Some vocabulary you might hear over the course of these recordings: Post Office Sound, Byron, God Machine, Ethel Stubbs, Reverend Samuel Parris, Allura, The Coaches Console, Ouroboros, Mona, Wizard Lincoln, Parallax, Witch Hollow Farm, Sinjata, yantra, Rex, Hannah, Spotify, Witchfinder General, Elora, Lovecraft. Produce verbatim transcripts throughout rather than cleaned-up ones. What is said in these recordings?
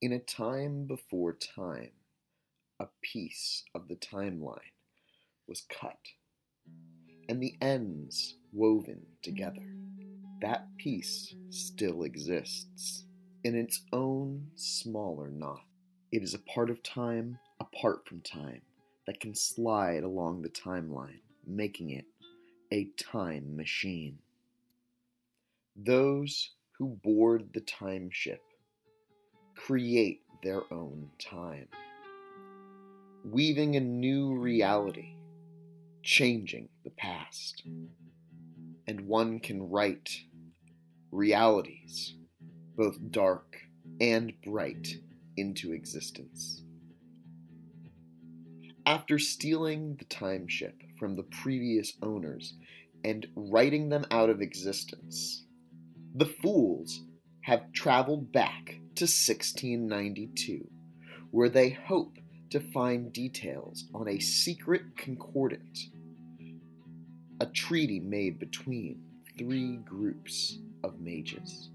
In a time before time, a piece of the timeline was cut, and the ends woven together. That piece still exists, in its own smaller knot. It is a part of time, apart from time, that can slide along the timeline, making it a time machine. Those who board the time ship create their own time, weaving a new reality, changing the past. And one can write realities, both dark and bright, into existence. After stealing the time ship from the previous owners and writing them out of existence, the fools have traveled back to sixteen ninety-two, where they hope to find details on a secret concordant, a treaty made between three groups of mages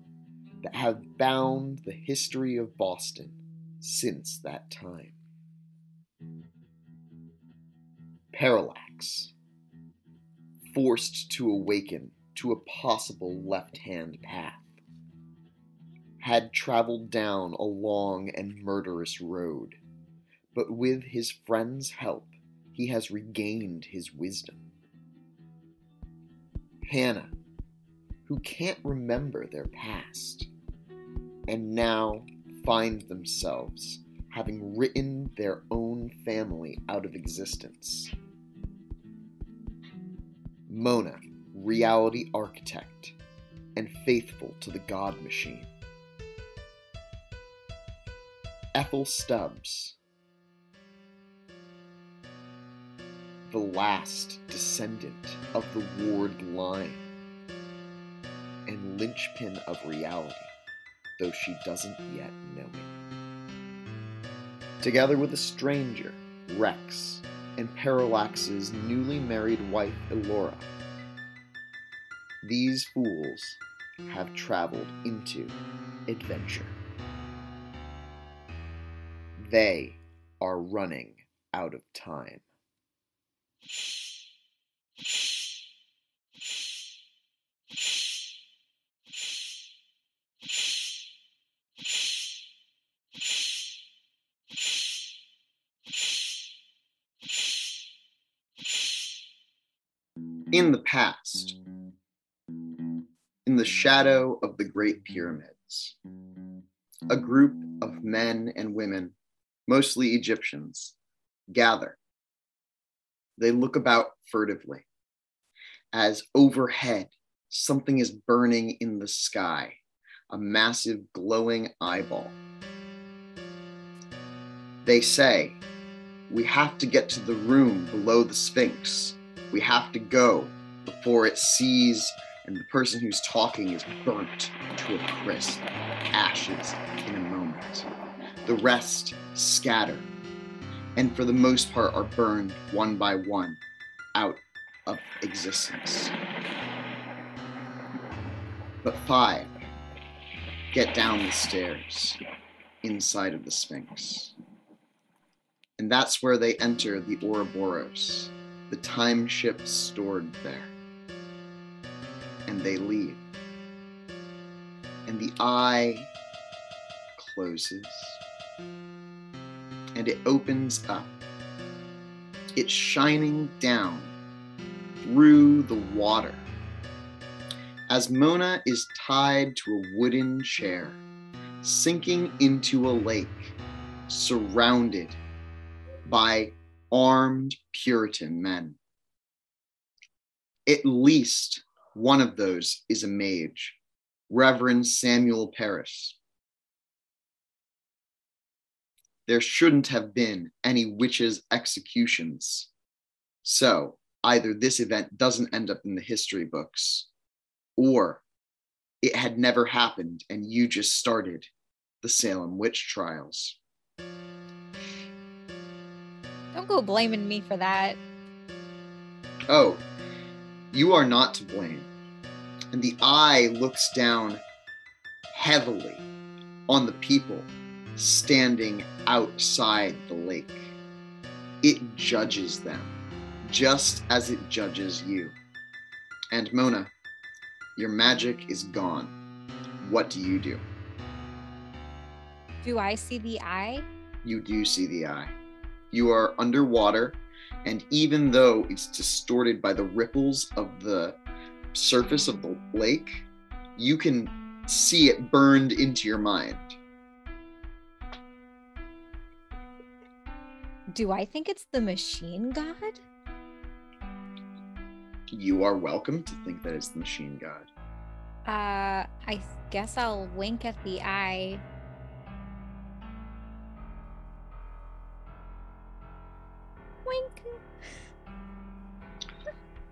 that have bound the history of Boston since that time. Parallax, forced to awaken to a possible left-hand path, had traveled down a long and murderous road, but with his friend's help, he has regained his wisdom. Hannah, who can't remember their past, and now find themselves having written their own family out of existence. Mona, reality architect, and faithful to the God Machine. Ethel Stubbs, the last descendant of the Ward line and linchpin of reality, though she doesn't yet know it. Together with a stranger, Rex, and Parallax's newly married wife, Elora, these fools have traveled into adventure. They are running out of time. In the past, in the shadow of the Great Pyramids, a group of men and women, mostly Egyptians, gather. They look about furtively, as overhead, something is burning in the sky, a massive glowing eyeball. They say, "We have to get to the room below the Sphinx. We have to go before it sees and the person who's talking is burnt to a crisp, ashes in a moment. The rest scatter, and for the most part are burned one by one out of existence. But five get down the stairs inside of the Sphinx. And that's where they enter the Ouroboros, the time ship stored there. And they leave. And the eye closes. And it opens up. It's shining down through the water. As Mona is tied to a wooden chair, sinking into a lake, surrounded by armed Puritan men. At least one of those is a mage, Reverend Samuel Parris. There shouldn't have been any witches' executions. So either this event doesn't end up in the history books, or it had never happened and you just started the Salem witch trials. Don't go blaming me for that. Oh, you are not to blame. And the eye looks down heavily on the people standing outside the lake. It judges them, just as it judges you. And Mona, your magic is gone. What do you do? Do I see the eye? You do see the eye. You are underwater, and even though it's distorted by the ripples of the surface of the lake, you can see it burned into your mind. Do I think it's the machine god? You are welcome to think that it's the machine god. Uh, I guess I'll wink at the eye. Wink.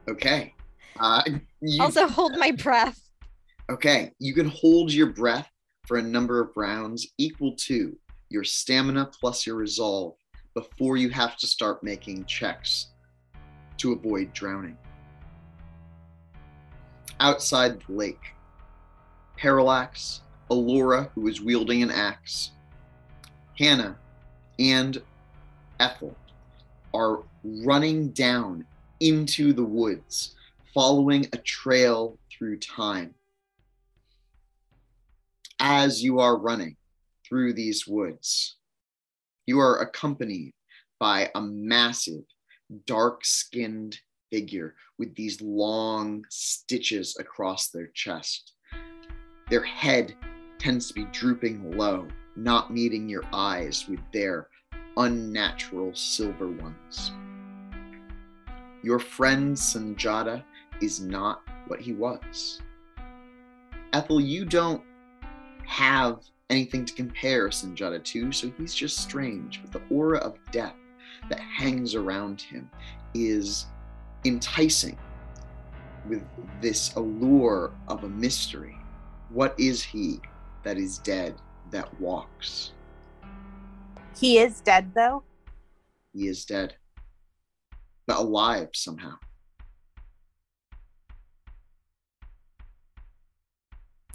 Okay. Uh, you... Also hold my breath. Okay, you can hold your breath for a number of rounds equal to your stamina plus your resolve before you have to start making checks to avoid drowning. Outside the lake, Parallax, Allura, who is wielding an axe, Hannah, and Ethel are running down into the woods, following a trail through time. As you are running through these woods, you are accompanied by a massive, dark-skinned figure with these long stitches across their chest. Their head tends to be drooping low, not meeting your eyes with their unnatural silver ones. Your friend Sinjata is not what he was. Ethel, you don't have anything to compare Sinjata to, so he's just strange, but the aura of death that hangs around him is enticing with this allure of a mystery. What is he that is dead that walks? He is dead, though? He is dead, but alive somehow.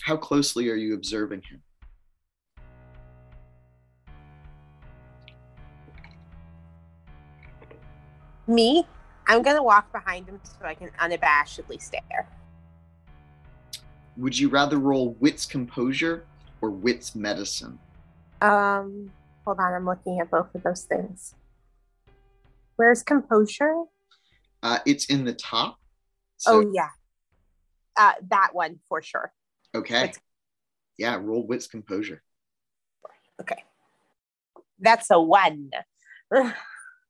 How closely are you observing him? Me? I'm going to walk behind him so I can unabashedly stare. Would you rather roll Wit's Composure or Wit's Medicine? Um, hold on, I'm looking at both of those things. Where's Composure? Uh, it's in the top. So. Oh, yeah. Uh, that one, for sure. Okay. Wit's- yeah, roll Wit's Composure. Okay. That's a one.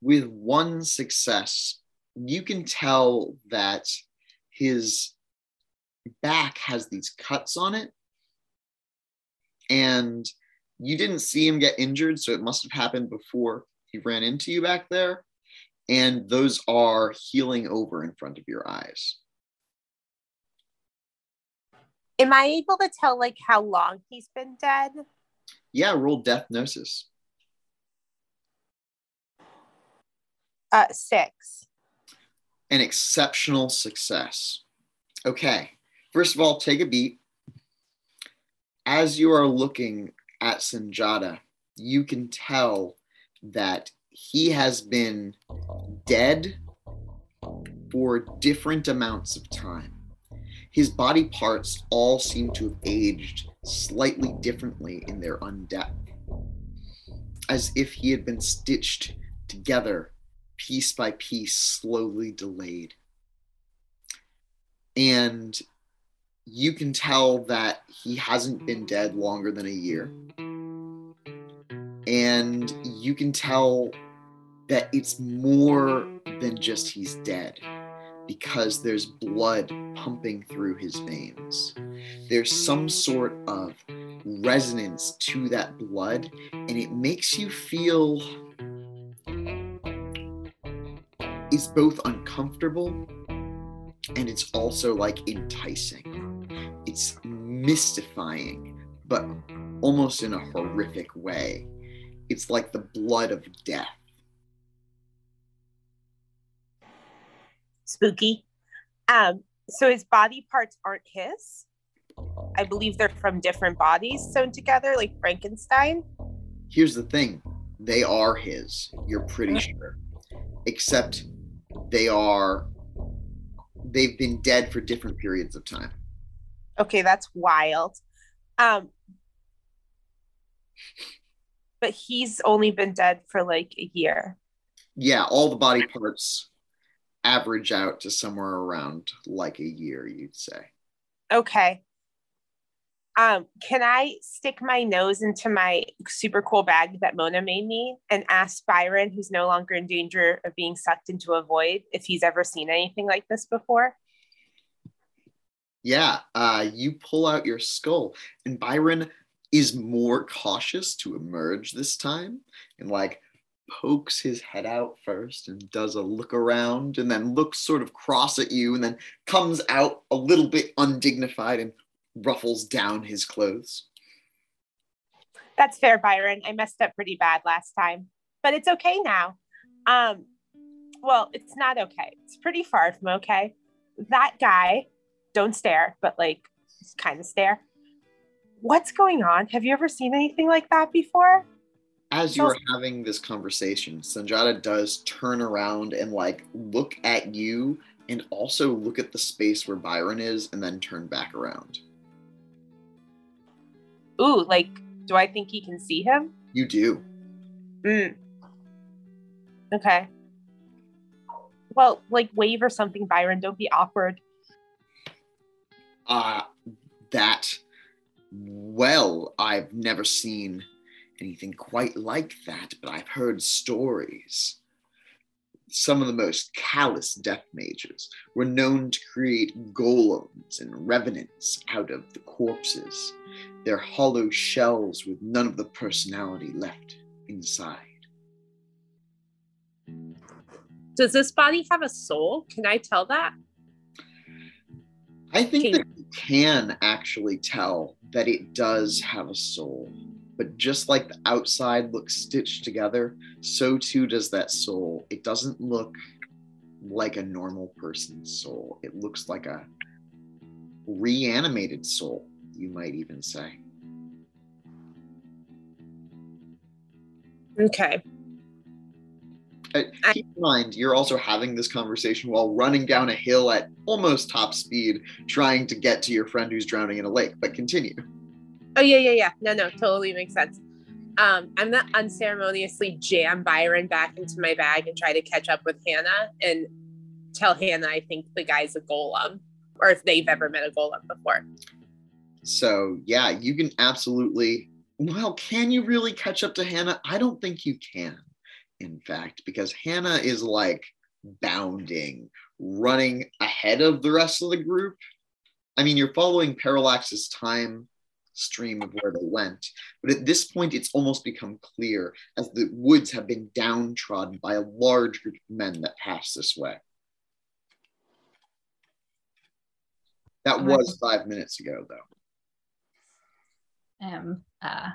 With one success, you can tell that his back has these cuts on it. And you didn't see him get injured, so it must have happened before he ran into you back there. And those are healing over in front of your eyes. Am I able to tell, like, how long he's been dead? Yeah, roll Death Gnosis. Uh, six. An exceptional success. Okay. First of all, take a beat. As you are looking at Sinjata, you can tell that he has been dead for different amounts of time. His body parts all seem to have aged slightly differently in their undepth, as if he had been stitched together piece by piece, slowly delayed. And you can tell that he hasn't been dead longer than a year. And you can tell that it's more than just he's dead, because there's blood pumping through his veins. There's some sort of resonance to that blood, and it makes you feel... It's both uncomfortable and it's also like enticing. It's mystifying, but almost in a horrific way. It's like the blood of death. Spooky. Um, so his body parts aren't his. I believe they're from different bodies sewn together, like Frankenstein. Here's the thing. They are his. You're pretty sure. Except they are, they've been dead for different periods of time. Okay, that's wild. Um, but he's only been dead for like a year. Yeah, all the body parts average out to somewhere around like a year, you'd say. Okay. Um, can I stick my nose into my super cool bag that Mona made me and ask Byron, who's no longer in danger of being sucked into a void, if he's ever seen anything like this before? Yeah, uh, you pull out your skull, and Byron is more cautious to emerge this time and like pokes his head out first and does a look around and then looks sort of cross at you and then comes out a little bit undignified and ruffles down his clothes. That's fair, Byron. I messed up pretty bad last time, but it's okay now. Um, well, it's not okay. It's pretty far from okay. That guy, don't stare, but like kind of stare. What's going on? Have you ever seen anything like that before? As you're having this conversation, Sinjata does turn around and like look at you and also look at the space where Byron is and then turn back around. Ooh, like, do I think he can see him? You do. Mm. Okay. Well, like, wave or something, Byron. Don't be awkward. Uh, that, well, I've never seen anything quite like that, but I've heard stories. Some of the most callous death mages were known to create golems and revenants out of the corpses, their hollow shells with none of the personality left inside. Does this body have a soul? Can I tell that? I think can that you can actually tell that it does have a soul. But just like the outside looks stitched together, so too does that soul. It doesn't look like a normal person's soul. It looks like a reanimated soul, you might even say. Okay. Uh, keep in mind, you're also having this conversation while running down a hill at almost top speed, trying to get to your friend who's drowning in a lake, but continue. Oh, yeah, yeah, yeah. No, no, totally makes sense. Um, I'm going to unceremoniously jam Byron back into my bag and try to catch up with Hannah and tell Hannah I think the guy's a golem, or if they've ever met a golem before. So, yeah, you can absolutely... Well, can you really catch up to Hannah? I don't think you can, in fact, because Hannah is, like, bounding, running ahead of the rest of the group. I mean, you're following Parallax's time stream of where they went, but at this point it's almost become clear as the woods have been downtrodden by a large group of men that passed this way. That was five minutes ago, though. I am uh,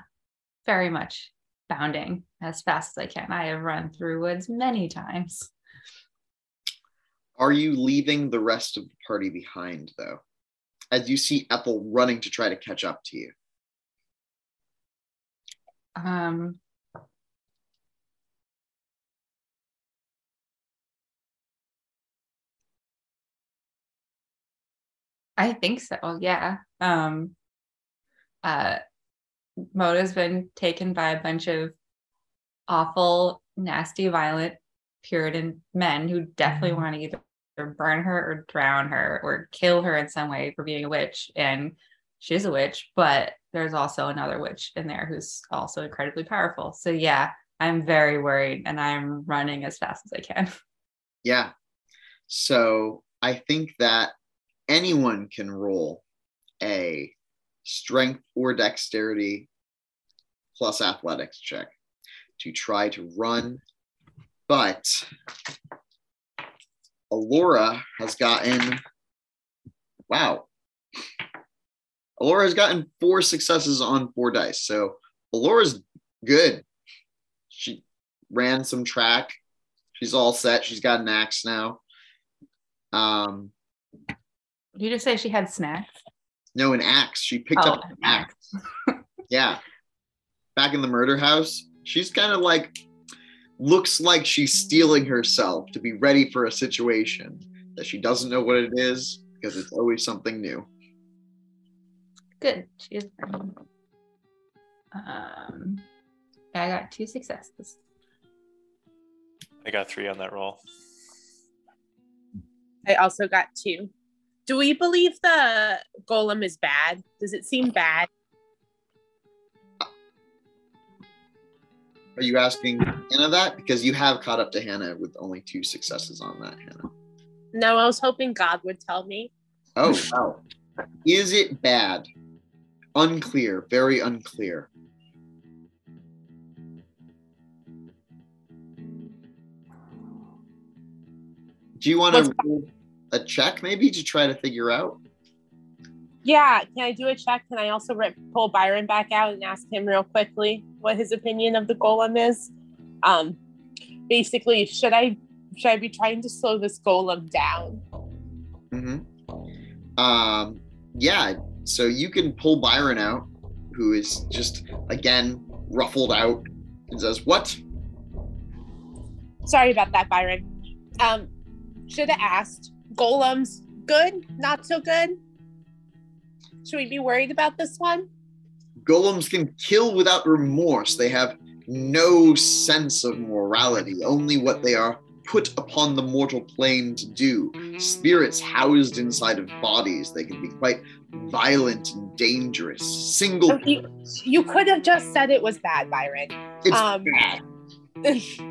very much bounding as fast as I can. I have run through woods many times. Are you leaving the rest of the party behind, though? As you see Ethel running to try to catch up to you. Um, I think so, yeah. Um, uh, Mona's been taken by a bunch of awful, nasty, violent Puritan men who definitely want to either or burn her or drown her or kill her in some way for being a witch, and she's a witch, but there's also another witch in there who's also incredibly powerful. So yeah, I'm very worried and I'm running as fast as I can. Yeah, so I think that anyone can roll a strength or dexterity plus athletics check to try to run, but Allura has gotten, wow. Allura has gotten four successes on four dice. So Allura's good. She ran some track. She's all set. She's got an axe now. Um, Did you just say she had snacks? No, an axe. She picked oh, up an axe. axe. Yeah. back in the murder house, she's kind of like, looks like she's steeling herself to be ready for a situation that she doesn't know what it is, because it's always something new. Good. She is ready. Um, I got two successes. I got three on that roll. I also got two. Do we believe the golem is bad? Does it seem bad? Are you asking Hannah that? Because you have caught up to Hannah with only two successes on that, Hannah. No, I was hoping God would tell me. Oh, wow. Is it bad? Unclear. Very unclear. Do you want to roll a check, maybe, to try to figure out? Yeah, can I do a check? Can I also rip, pull Byron back out and ask him real quickly what his opinion of the golem is? Um, basically, should I should I be trying to slow this golem down? Mm-hmm. Um, yeah, so you can pull Byron out, who is just, again, ruffled out and says, what? Sorry about that, Byron. Um, should have asked. Golems, good? Not so good? Should we be worried about this one? Golems can kill without remorse. They have no sense of morality, only what they are put upon the mortal plane to do. Spirits housed inside of bodies, they can be quite violent and dangerous. Single. You, you could have just said it was bad, Byron. It's um, bad.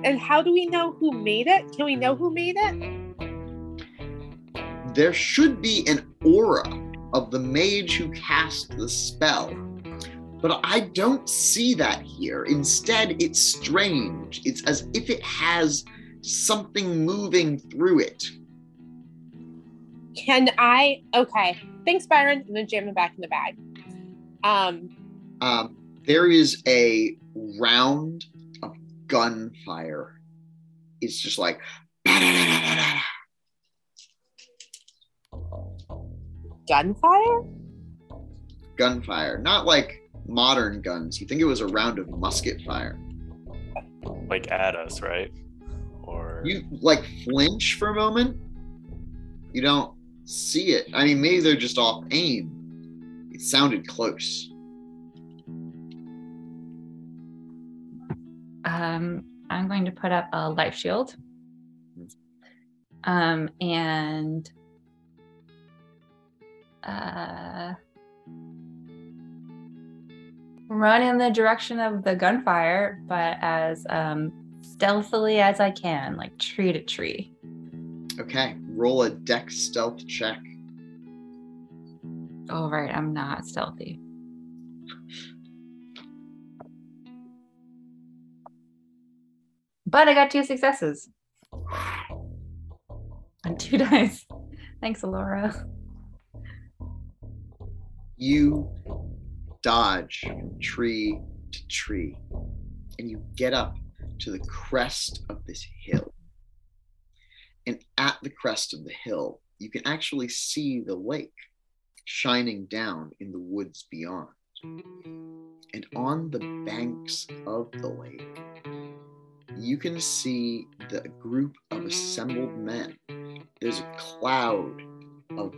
And how do we know who made it? Can we know who made it? There should be an aura of the mage who cast the spell, but I don't see that here. Instead, it's strange. It's as if it has something moving through it. Can I? Okay. Thanks, Byron. And then jam it back in the bag. Um. Um. There is a round of gunfire. It's just like. Gunfire? Gunfire. Not like modern guns. You think it was a round of musket fire. Like at us, right? Or you like flinch for a moment. You don't see it. I mean, maybe they're just off aim. It sounded close. Um, I'm going to put up a life shield. Um, and Uh, run in the direction of the gunfire, but as um, stealthily as I can, like tree to tree. Okay, roll a dex stealth check. Oh, right, I'm not stealthy. But I got two successes. And two dice. Thanks, Allura. You dodge from tree to tree, and you get up to the crest of this hill. And at the crest of the hill, you can actually see the lake shining down in the woods beyond. And on the banks of the lake, you can see the group of assembled men. There's a cloud of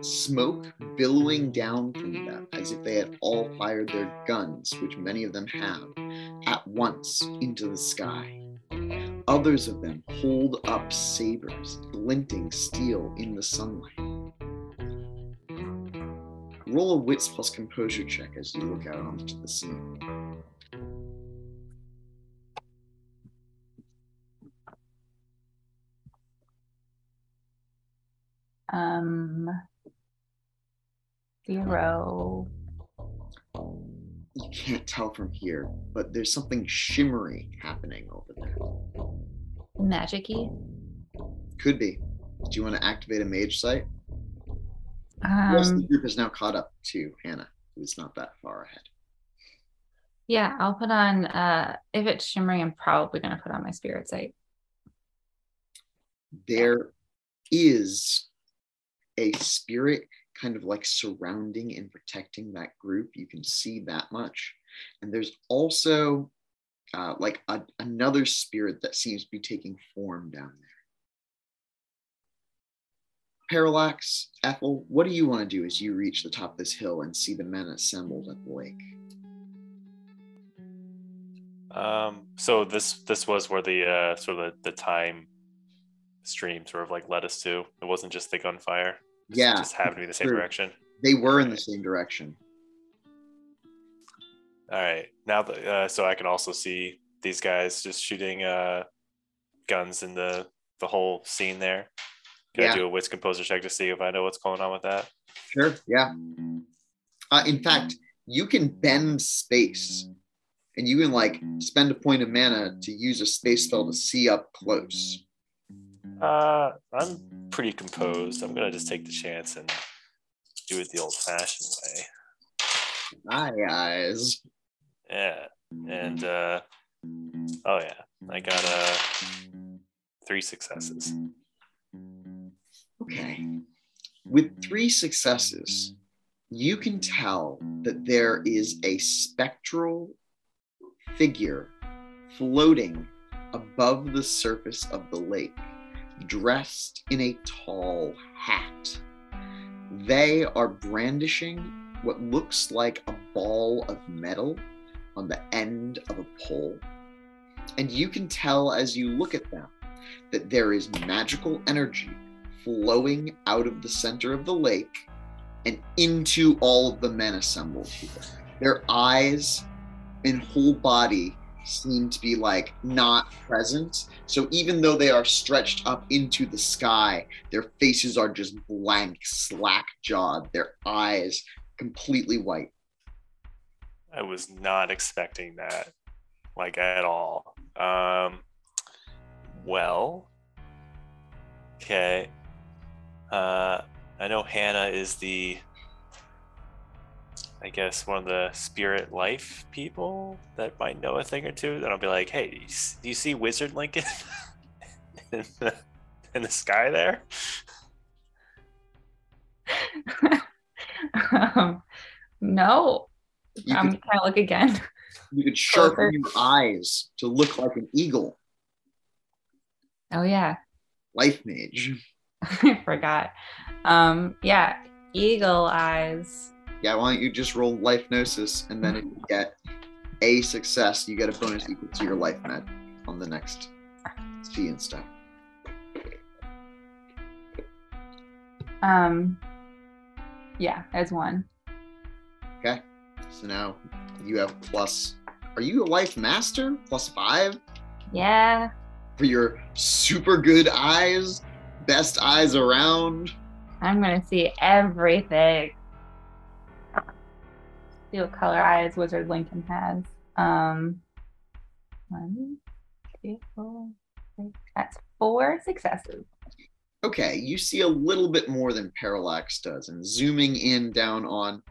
smoke billowing down from them as if they had all fired their guns, which many of them have, at once into the sky. Others of them hold up sabers, glinting steel in the sunlight. Roll a wits plus composure check as you look out onto the scene. Um... Zero. You can't tell from here, but there's something shimmery happening over there. Magic-y? Could be. Do you want to activate a mage sight? Um, Most of the group is now caught up to Hannah, who's not that far ahead. Yeah, I'll put on, uh, if it's shimmery, I'm probably going to put on my spirit sight. There is a spirit kind of like surrounding and protecting that group. You can see that much. And there's also uh, like a, another spirit that seems to be taking form down there. Parallax, Ethel, what do you want to do as you reach the top of this hill and see the men assembled at the lake? Um, so this this was where the uh, sort of the, the time stream sort of like led us to. It wasn't just the gunfire. Yeah, it just happened to be the same direction. They were in the same direction. All right, now that uh, so I can also see these guys just shooting uh, guns in the the whole scene there. Can yeah. I do a Wits Composer check to see if I know what's going on with that? Sure, yeah. Uh, in fact, you can bend space, and you can like spend a point of mana to use a space spell to see up close. Uh, I'm pretty composed. I'm gonna just take the chance and do it the old-fashioned way. My eyes. Yeah, and uh, oh yeah, I got uh, three successes. Okay, with three successes, you can tell that there is a spectral figure floating above the surface of the lake, dressed in a tall hat. They are brandishing what looks like a ball of metal on the end of a pole. And you can tell as you look at them that there is magical energy flowing out of the center of the lake and into all of the men assembled here. Their eyes and whole body seem to be like not present. So even though they are stretched up into the sky, their faces are just blank, slack-jawed, their eyes completely white. I was not expecting that, like at all. Um, well, okay. Uh, I know Hannah is the, I guess, one of the spirit life people that might know a thing or two. Then I'll be like, hey, do you see Wizard Lincoln in, the, in the sky there? um, no. You um, could, can I look again? You could sharpen your eyes to look like an eagle. Oh, yeah. Life mage. I forgot. Um, yeah, eagle eyes. Yeah, why don't you just roll life gnosis, and then if you get a success, you get a bonus equal to your life med on the next C and stuff. Um, yeah, that's one. Okay, so now you have plus. Are you a life master? Plus five? Yeah. For your super good eyes. Best eyes around. I'm gonna see everything. See what color eyes Wizard Lincoln has. Um, one, two, four, six. That's four successes. Okay, you see a little bit more than Parallax does, and zooming in down on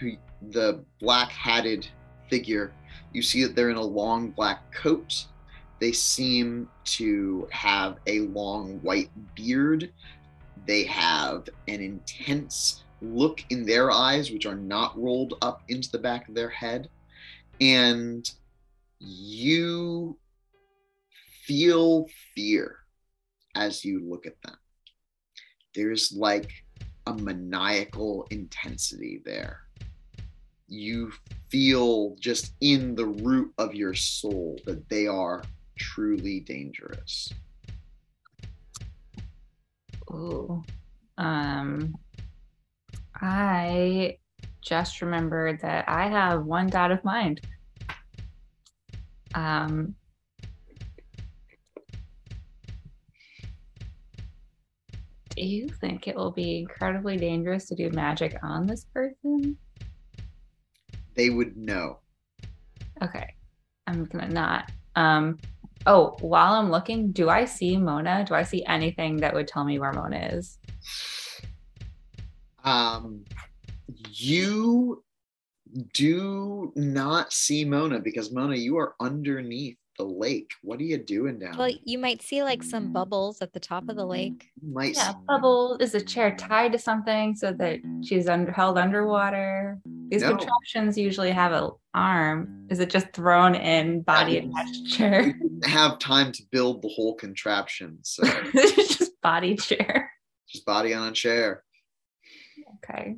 who, the black-hatted figure, you see that they're in a long black coat. They seem to have a long white beard. They have an intense look in their eyes, which are not rolled up into the back of their head. And you feel fear as you look at them. There's like a maniacal intensity there. You feel just in the root of your soul that they are truly dangerous. Ooh. Um, I just remembered that I have one dot of mind. Um, do you think it will be incredibly dangerous to do magic on this person? They would know. Okay. I'm gonna not. Um, oh, while I'm looking, do I see Mona? Do I see anything that would tell me where Mona is? Um, you do not see Mona because Mona, you are underneath the lake. What are you doing now? Well, you might see like some bubbles at the top of the lake. You might yeah, see. Bubble is a chair tied to something so that she's under, held underwater. These no. contraptions usually have an arm. Is it just thrown in body attached chair? We didn't have time to build the whole contraption, so it's just body chair. Just body on a chair. Okay.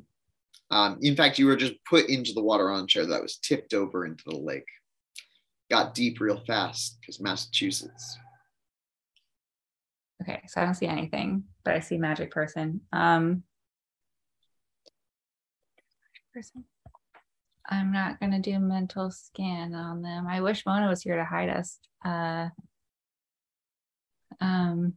Um, in fact, you were just put into the water on a chair that was tipped over into the lake. Got deep real fast because Massachusetts. Okay, so I don't see anything, but I see magic person. Um, person. I'm not going to do mental scan on them. I wish Mona was here to hide us. Uh, um,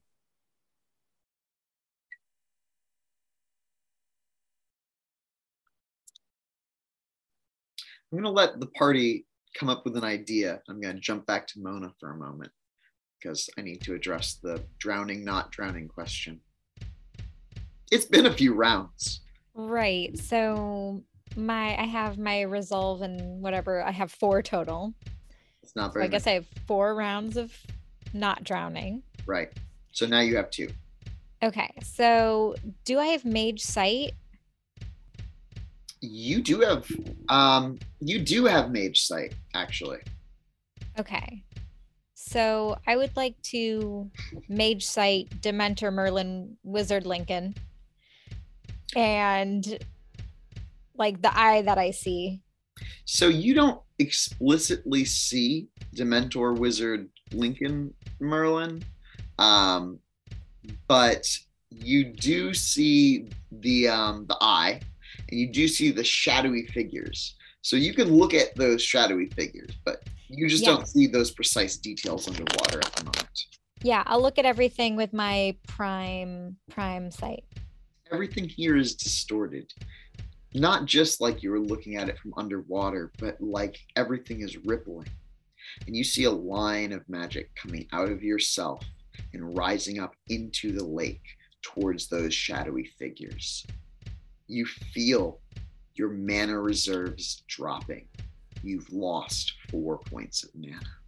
I'm going to let the party come up with an idea. I'm going to jump back to Mona for a moment because I need to address the drowning, not drowning question. It's been a few rounds. Right. So my, I have my resolve and whatever. I have four total. It's not very. So I guess I have four rounds of not drowning. Right. So now you have two. Okay. So do I have mage sight? You do have, um, you do have mage sight, actually. Okay. So I would like to mage sight Dementor Merlin Wizard Lincoln. And like the eye that I see. So you don't explicitly see Dementor Wizard Lincoln Merlin, um, but you do see the, um, the eye. And you do see the shadowy figures. So you can look at those shadowy figures, but you just yeah. don't see those precise details underwater at the moment. Yeah, I'll look at everything with my prime prime sight. Everything here is distorted. Not just like you were looking at it from underwater, but like everything is rippling. And you see a line of magic coming out of yourself and rising up into the lake towards those shadowy figures. You feel your mana reserves dropping. You've lost four points of mana.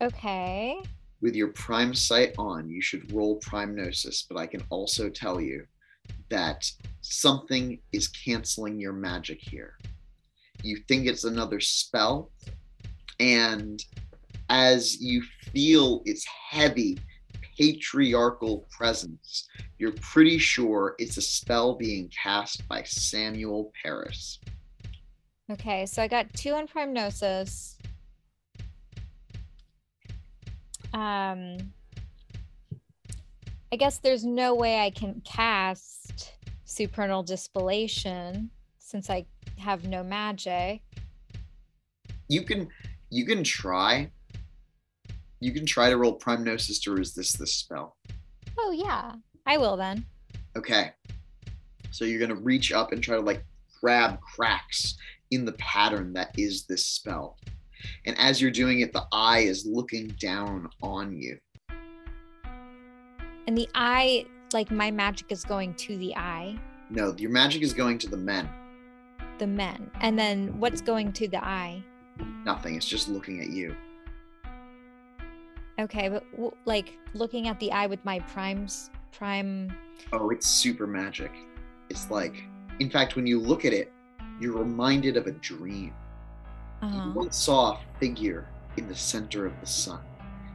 Okay. With your prime sight on, you should roll prime gnosis, but I can also tell you that something is canceling your magic here. You think it's another spell, and as you feel its heavy patriarchal presence, you're pretty sure it's a spell being cast by Samuel Parris. Okay, so I got two on prime gnosis. Um, I guess there's no way I can cast supernal dispellation since I have no magic. You can, you can try. You can try to roll prime gnosis to resist this spell. Oh, yeah. I will then. Okay. So you're going to reach up and try to, like, grab cracks in the pattern that is this spell. And as you're doing it, the eye is looking down on you. And the eye, like, my magic is going to the eye? No, your magic is going to the men. The men. And then what's going to the eye? Nothing. It's just looking at you. Okay, but w- like looking at the eye with my primes, prime. Oh, it's super magic. It's like, in fact, when you look at it, you're reminded of a dream. Uh-huh. You once saw a figure in the center of the sun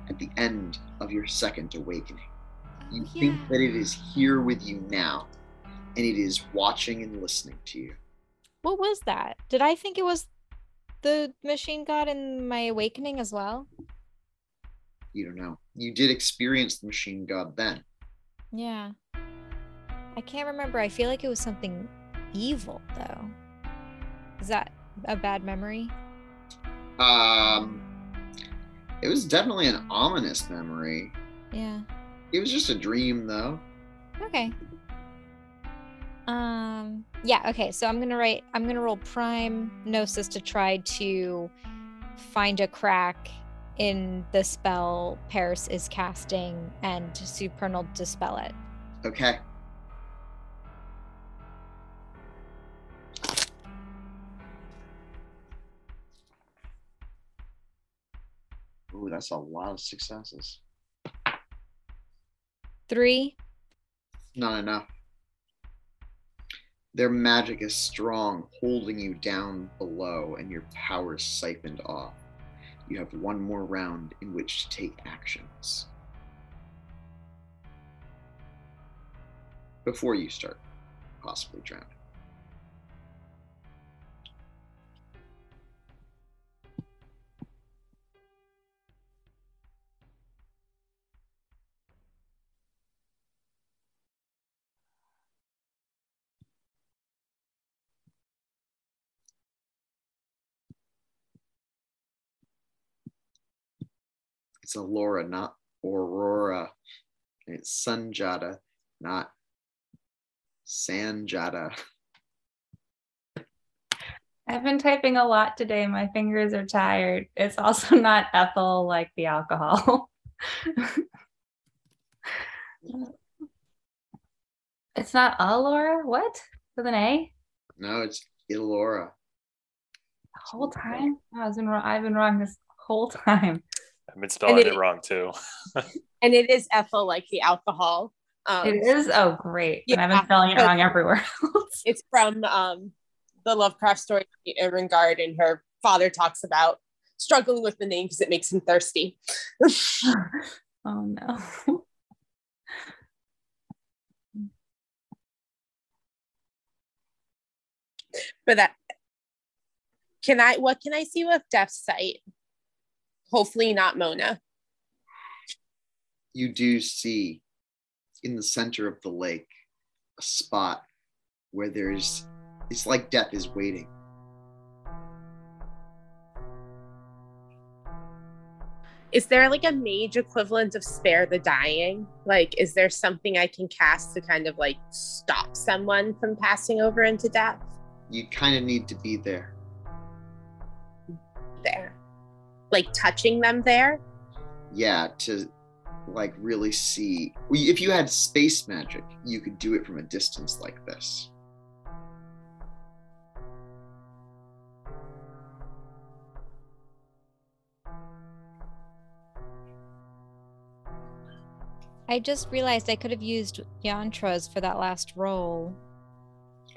at the end of your second awakening. You oh, yeah. think that it is here with you now, and it is watching and listening to you. What was that? Did I think it was the machine god in my awakening as well? You don't know. You did experience the machine god then. Yeah. I can't remember. I feel like it was something evil, though. Is that a bad memory? Um, it was definitely an ominous memory. Yeah. It was just a dream, though. Okay. Um. Yeah, okay. So I'm going to write, I'm going to roll prime gnosis to try to find a crack in the spell Paris is casting and supernal dispel it. Okay. Ooh, that's a lot of successes. Three. Not enough. Their magic is strong, holding you down below, and your power is siphoned off. You have one more round in which to take actions. Before you start possibly drowning. It's Allura, not Aurora. And it's Sinjata, not Sinjata. I've been typing a lot today. My fingers are tired. It's also not Ethel, like the alcohol. It's not Allura. What? With an A? No, it's Elora. The whole time? Oh, I've been wrong. I've been wrong this whole time. I've been spelling it, it wrong too. And it is Ethel, like the alcohol. Um, it is? Oh, great. Yeah, and I've been spelling it wrong everywhere else. It's from um, the Lovecraft story, Irengard, and her father talks about struggling with the name because it makes him thirsty. Oh, no. But that, can I, what can I see with Deaf Sight? Hopefully not Mona. You do see in the center of the lake a spot where there's, it's like death is waiting. Is there like a mage equivalent of Spare the Dying? Like, is there something I can cast to kind of like stop someone from passing over into death? You kind of need to be there. There. Like touching them there? Yeah, to like really see. If you had space magic, you could do it from a distance like this. I just realized I could have used yantras for that last roll.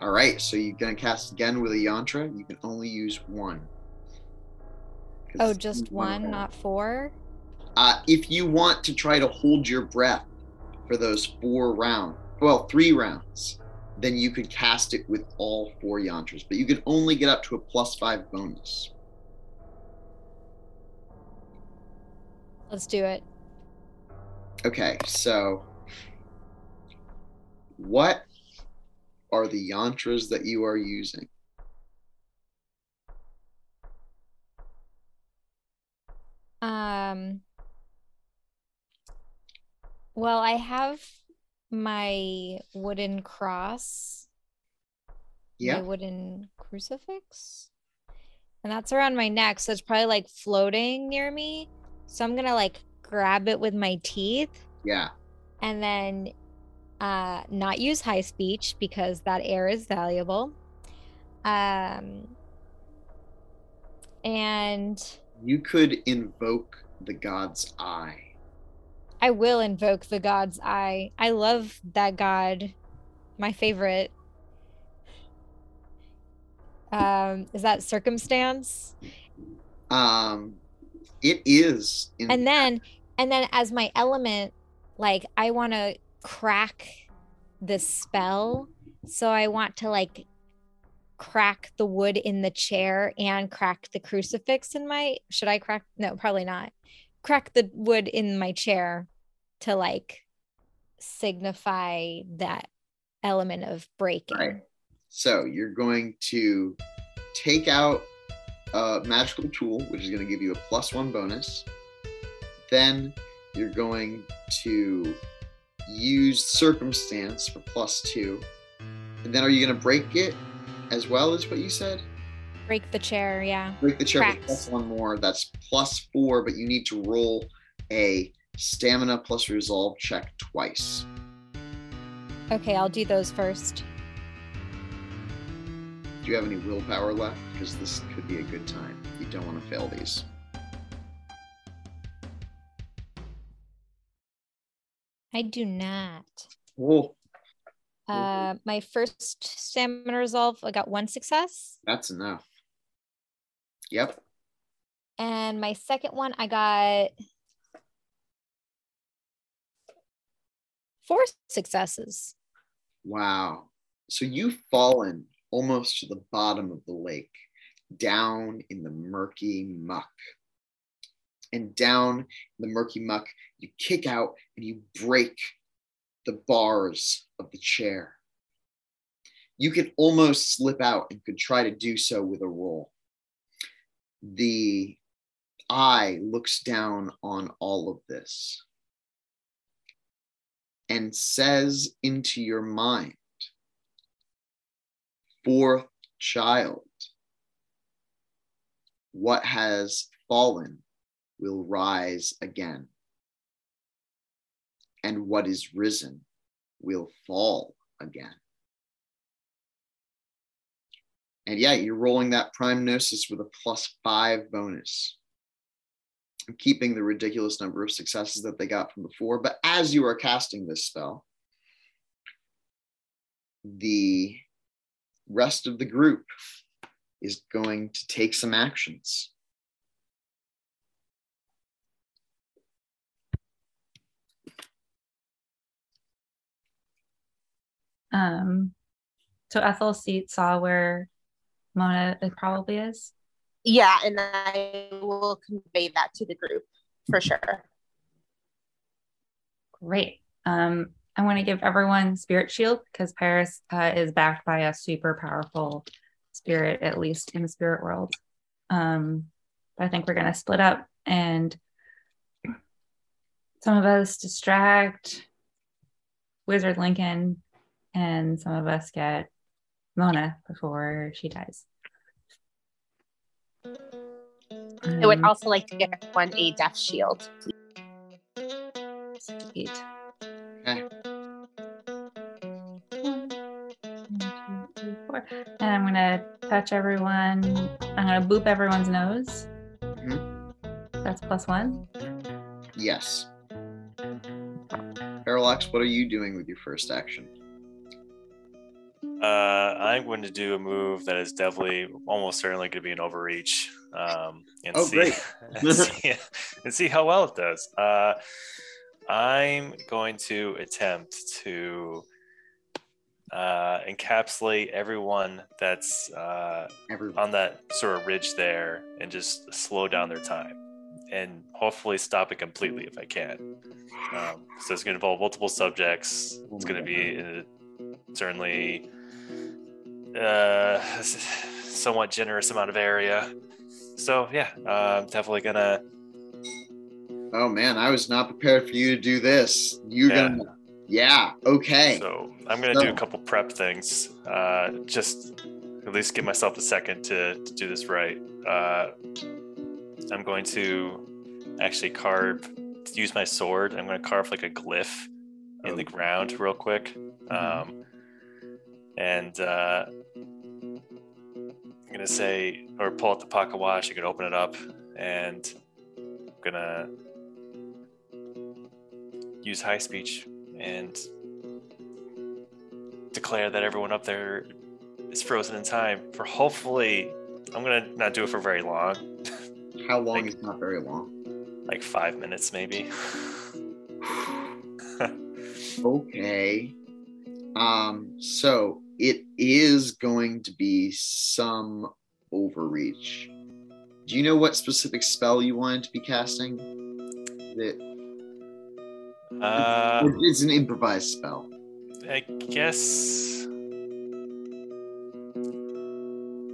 All right, so you're gonna cast again with a yantra. You can only use one. Oh, just one, one, not four? Uh, if you want to try to hold your breath for those four rounds, well, three rounds, then you could cast it with all four yantras, but you can only get up to a plus five bonus. Let's do it. Okay, so what are the yantras that you are using? Um, well, I have my wooden cross, yeah, my wooden crucifix, and that's around my neck, so it's probably like floating near me. So I'm gonna like grab it with my teeth, yeah, and then uh, not use high speech because that air is valuable. Um, and. You could invoke the god's eye. I will invoke the god's eye. I love that god. My favorite. Um, is that circumstance? Um, it is. In- and then, and then as my element, like I want to crack the spell. So I want to like crack the wood in the chair and crack the crucifix in my, should I crack? No, probably not. Crack the wood in my chair to like signify that element of breaking. Right. So you're going to take out a magical tool, which is going to give you a plus one bonus. Then you're going to use circumstance for plus two. And then are you going to break it? As well as what you said? Break the chair, yeah. Break the chair, plus one more. That's plus four, but you need to roll a stamina plus resolve check twice. Okay, I'll do those first. Do you have any willpower left? Because this could be a good time. You don't want to fail these. I do not. Oh. Uh, my first stamina resolve, I got one success. That's enough. Yep. And my second one, I got four successes. Wow. So you've fallen almost to the bottom of the lake, down in the murky muck. And down in the murky muck, you kick out and you break the bars of the chair. You could almost slip out and could try to do so with a roll. The eye looks down on all of this and says into your mind, fourth child, what has fallen will rise again, and what is risen will fall again. And yeah, you're rolling that prime gnosis with a plus five bonus. I'm keeping the ridiculous number of successes that they got from before, but as you are casting this spell, the rest of the group is going to take some actions. Um, so Ethel saw where Mona probably is. Yeah, and I will convey that to the group for sure. Great. Um, I want to give everyone Spirit Shield because Paris uh, is backed by a super powerful spirit, at least in the spirit world. Um, but I think we're going to split up and some of us distract Wizard Lincoln, and some of us get Mona before she dies. I would also like to get one a death shield, please. Sweet. Okay. One, two, three, four. And I'm gonna touch everyone. I'm gonna boop everyone's nose. Mm-hmm. That's plus one. Yes. Parallax, what are you doing with your first action? Uh, I'm going to do a move that is definitely almost certainly going to be an overreach, um, and, oh, see, great. and see and see how well it does. Uh, I'm going to attempt to uh, encapsulate everyone that's uh, everyone. on that sort of ridge there and just slow down their time and hopefully stop it completely if I can. Um, so it's going to involve multiple subjects. It's going to be a, certainly uh somewhat generous amount of area, so yeah, uh, I'm definitely gonna oh man I was not prepared for you to do this. You're yeah. gonna yeah okay so I'm gonna so. do a couple prep things, uh just at least give myself a second to, to do this right. uh I'm going to actually carve use my sword I'm going to carve like a glyph in oh. the ground real quick. Um, and uh, I'm going to say, or pull out the pocket watch, you can open it up, and I'm going to use high speech and declare that everyone up there is frozen in time for hopefully, I'm going to not do it for very long. How long like, is not very long? Like five minutes maybe. Okay. Um, so it is going to be some overreach. Do you know what specific spell you wanted to be casting? That uh, it's an improvised spell. I guess.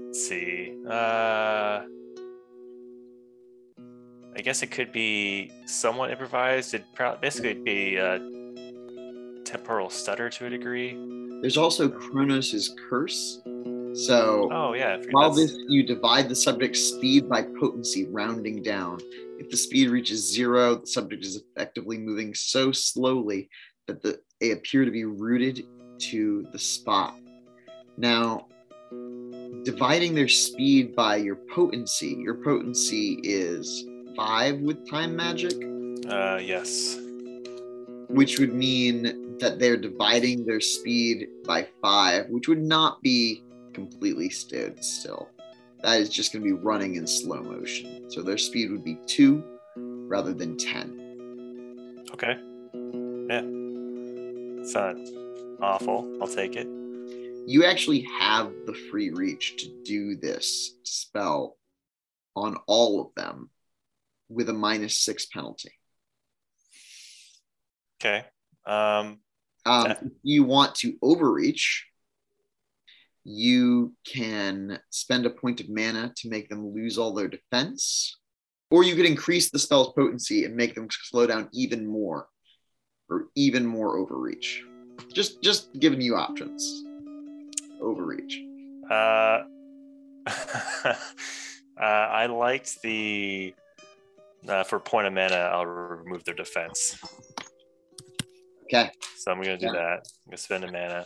Let's see. Uh, I guess it could be somewhat improvised. It probably basically be. Uh, Temporal stutter to a degree. There's also Kronos' curse. So oh, yeah, while that's... this you divide the subject's speed by potency, rounding down. If the speed reaches zero, the subject is effectively moving so slowly that the, they appear to be rooted to the spot. Now, dividing their speed by your potency, your potency is five with time magic. Uh yes. which would mean that they're dividing their speed by five, which would not be completely stood still. That is just going to be running in slow motion. So their speed would be two rather than ten. Okay. Yeah. It's not awful. I'll take it. You actually have the free reach to do this spell on all of them with a minus six penalty. Okay. Um, um, if you want to overreach, you can spend a point of mana to make them lose all their defense, or you could increase the spell's potency and make them slow down even more, or even more overreach. Just, just giving you options. Overreach. Uh, uh, I liked the uh, for point of mana. I'll remove their defense. Okay. So I'm gonna do yeah. that. I'm gonna spend a mana.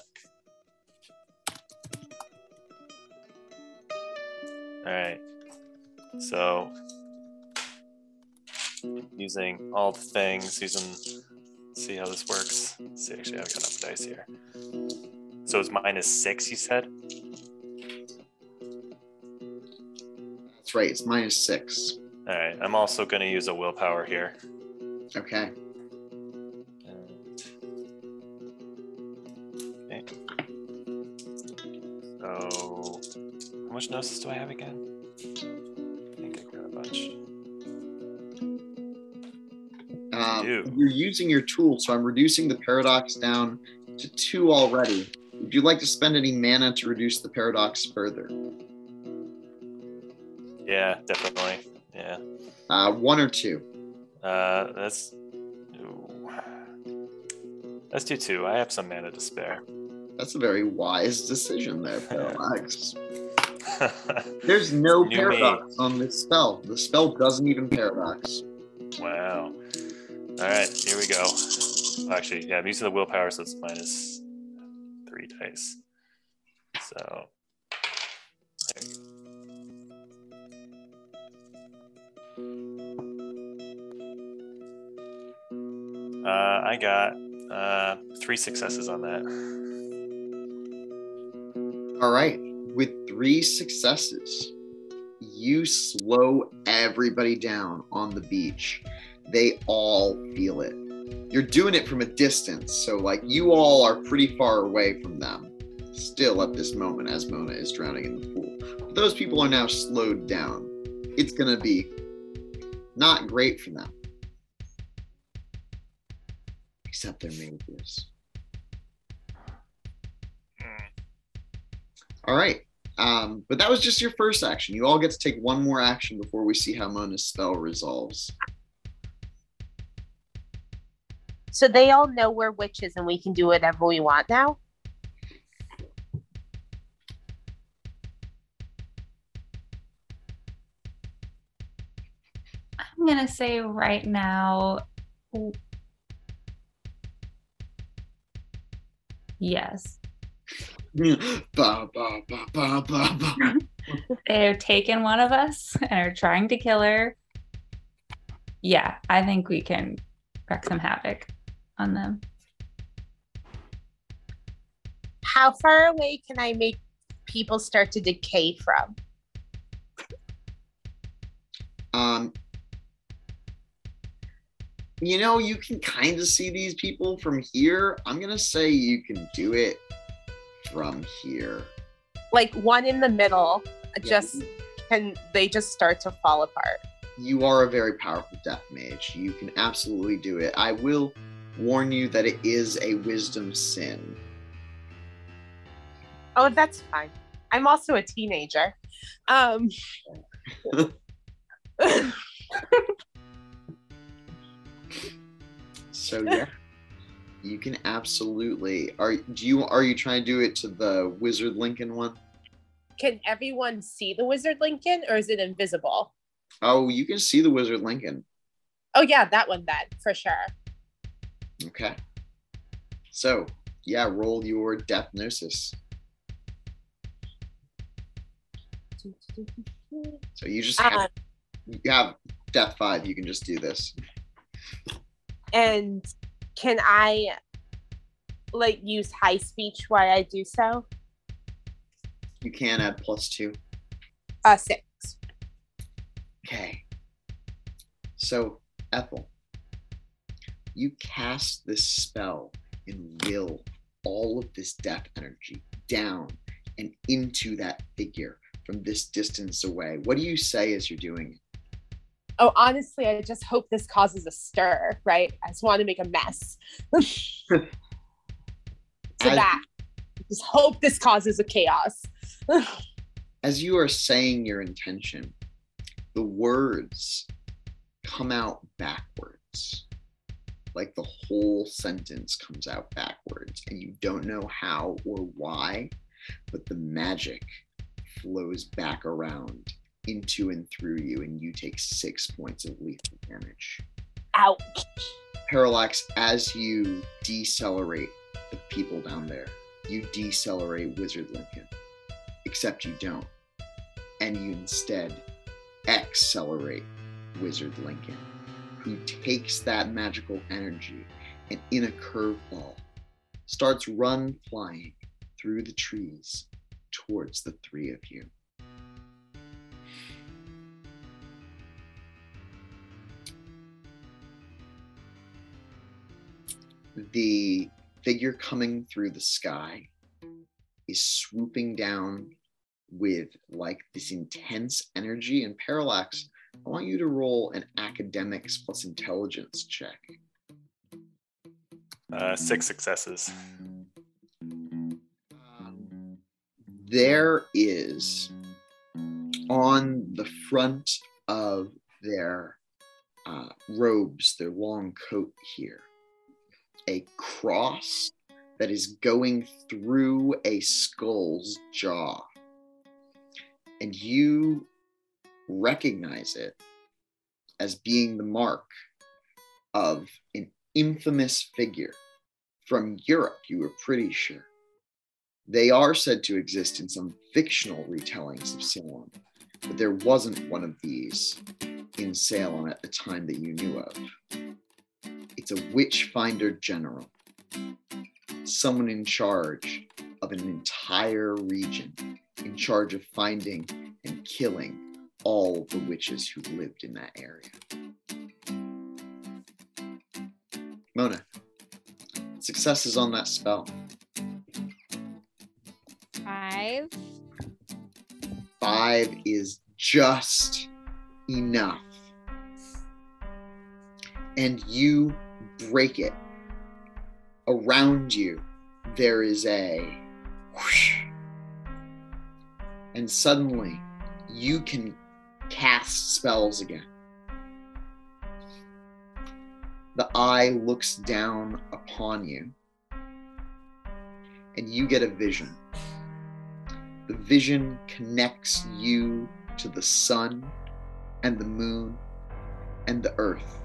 All right. So using all the things, using. See how this works. Let's see, actually, I've got enough dice here. So it's minus six, you said? That's right. It's minus six. All right. I'm also going to use a willpower here. Okay. Okay. So how much gnosis do I have again? I think I got a bunch. Um, you're using your tool, so I'm reducing the paradox down to two already. Would you like to spend any mana to reduce the paradox further? Yeah, definitely. Yeah. Uh, one or two. Uh, that's. Let's do two. I have some mana to spare. That's a very wise decision there, Parallax. There's no New paradox me. on this spell. The spell doesn't even paradox. Wow. All right, here we go. Actually, yeah, I'm using the willpower, so it's minus three dice. So, there we go. Uh, I got uh, three successes on that. All right, with three successes, you slow everybody down on the beach. They all feel it. You're doing it from a distance, so like you all are pretty far away from them still at this moment as Mona is drowning in the pool. But those people are now slowed down. It's gonna be not great for them. Except their mages. All right, um, but that was just your first action. You all get to take one more action before we see how Mona's spell resolves. So they all know we're witches and we can do whatever we want now? I'm going to say right now, yes. Bah, bah, bah, bah, bah, bah. They've taken one of us and are trying to kill her. Yeah, I think we can wreak some havoc on them. How far away can I make people start to decay from? Um, you know, you can kind of see these people from here. I'm gonna say you can do it from here. Like one in the middle, yeah. Just can they just start to fall apart? You are a very powerful death mage. You can absolutely do it. I will warn you that it is a wisdom sin. Oh, that's fine. I'm also a teenager. Um, so yeah, you can absolutely. Are do you are you trying to do it to the Wizard Lincoln one? Can everyone see the Wizard Lincoln, or is it invisible? Oh, you can see the Wizard Lincoln. Oh yeah, that one then, for sure. Okay. So, yeah, roll your death gnosis. So you just have, uh, you have death five. You can just do this. And Can I, like, use high speech while I do so? You can add plus two. Uh, six. Okay. So, Ethel, you cast this spell and will all of this death energy down and into that figure from this distance away. What do you say as you're doing it? Oh, honestly, I just hope this causes a stir, right? I just want to make a mess. So I, that. Just hope this causes a chaos. As you are saying your intention, the words come out backwards. Like the whole sentence comes out backwards, and you don't know how or why, but the magic flows back around into and through you, and you take six points of lethal damage. Ouch. Parallax, as you decelerate the people down there, you decelerate Wizard Lincoln, except you don't, and you instead accelerate Wizard Lincoln, who takes that magical energy and, in a curveball, starts run flying through the trees towards the three of you. The figure coming through the sky is swooping down with, like, this intense energy. And Parallax, I want you to roll an academics plus intelligence check. Uh, six successes. Um, there is, on the front of their uh, robes, their long coat here, a cross that is going through a skull's jaw. And you recognize it as being the mark of an infamous figure from Europe, you were pretty sure. They are said to exist in some fictional retellings of Salem, but there wasn't one of these in Salem at the time that you knew of. It's a Witchfinder General, someone in charge of an entire region, in charge of finding and killing all the witches who lived in that area. Mona, success is on that spell. Five. Five is just enough. And you break it. Around you, there is a whoosh. And suddenly, you can cast spells again. The eye looks down upon you, and you get a vision. The vision connects you to the sun and the moon and the earth.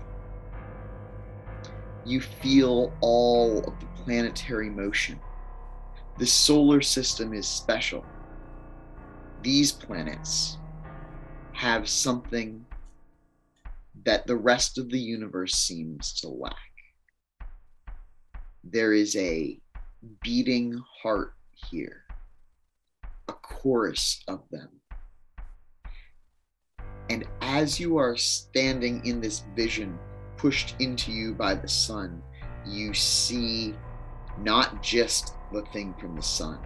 You feel all of the planetary motion. The solar system is special. These planets have something that the rest of the universe seems to lack. There is a beating heart here, a chorus of them. And as you are standing in this vision pushed into you by the sun, you see not just the thing from the sun,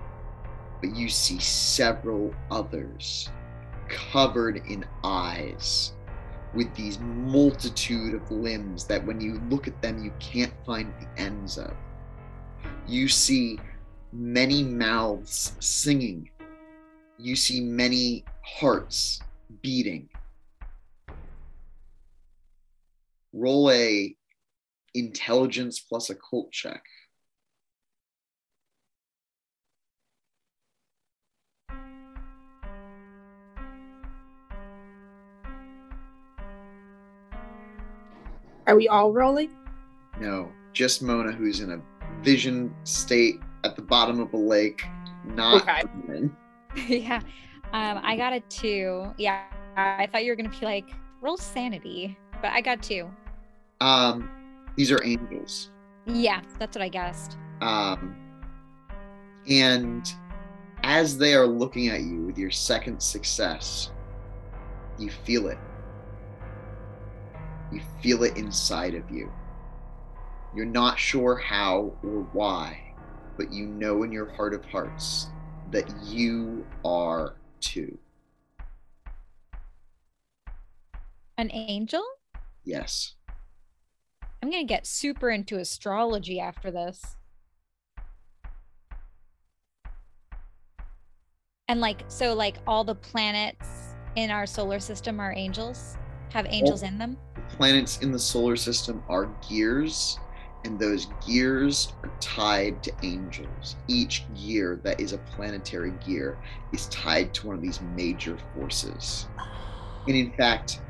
but you see several others covered in eyes, with these multitude of limbs that when you look at them, you can't find the ends of. You see many mouths singing. You see many hearts beating. Roll a intelligence plus occult check. Are we all rolling? No, just Mona, who's in a vision state at the bottom of a lake. Not okay. Yeah, um, I got a two. Yeah, I thought you were gonna be like roll sanity, but I got two. Um, these are angels. Yeah, that's what I guessed. Um, and as they are looking at you with your second success, you feel it. You feel it inside of you. You're not sure how or why, but you know in your heart of hearts that you are too. An angel? Yes. I'm going to get super into astrology after this. And like, so like all the planets in our solar system are angels? Have angels all in them? The planets in the solar system are gears, and those gears are tied to angels. Each gear that is a planetary gear is tied to one of these major forces. And in fact,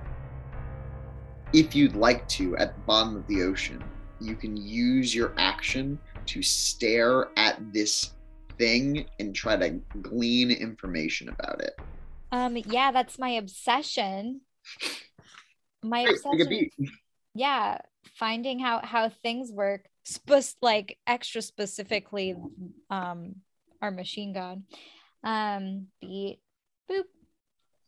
if you'd like to, at the bottom of the ocean, you can use your action to stare at this thing and try to glean information about it. Um, yeah, that's my obsession. My hey, obsession. Take a beat. Yeah, finding how, how things work, sp- like extra specifically um, our machine god. Um, beat, boop.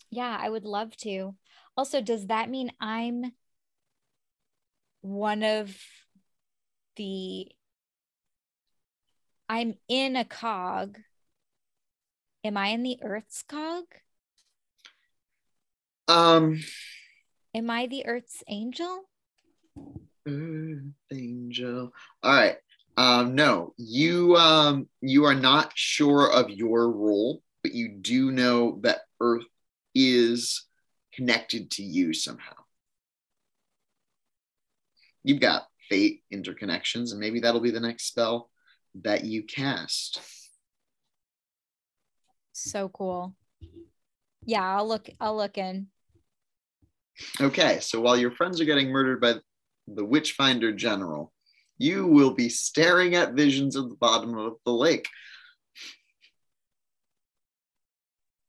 Yeah, I would love to. Also, does that mean I'm one of the, I'm in a cog. Am I in the Earth's cog? Um. Am I the Earth's angel? Earth angel. All right. Um, no, you um, you are not sure of your role, but you do know that Earth is connected to you somehow. You've got fate interconnections, and maybe that'll be the next spell that you cast. So cool. Yeah, I'll look, I'll look in. Okay, so while your friends are getting murdered by the Witchfinder General, you will be staring at visions of the bottom of the lake.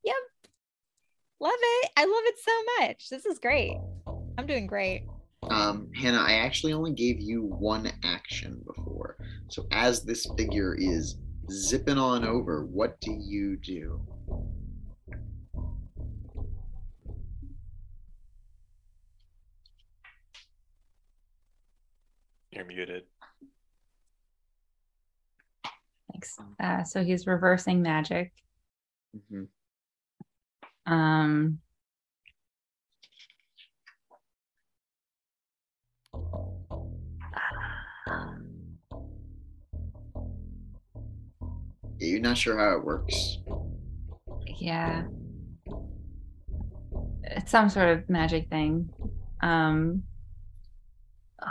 Yep. Love it. I love it so much. This is great. I'm doing great. Um, Hannah, I actually only gave you one action before. So as this figure is zipping on over, what do you do? You're muted. Thanks. Uh, so he's reversing magic. Mm-hmm. Um, yeah, you're not sure how it works. Yeah. It's some sort of magic thing. Um, oh.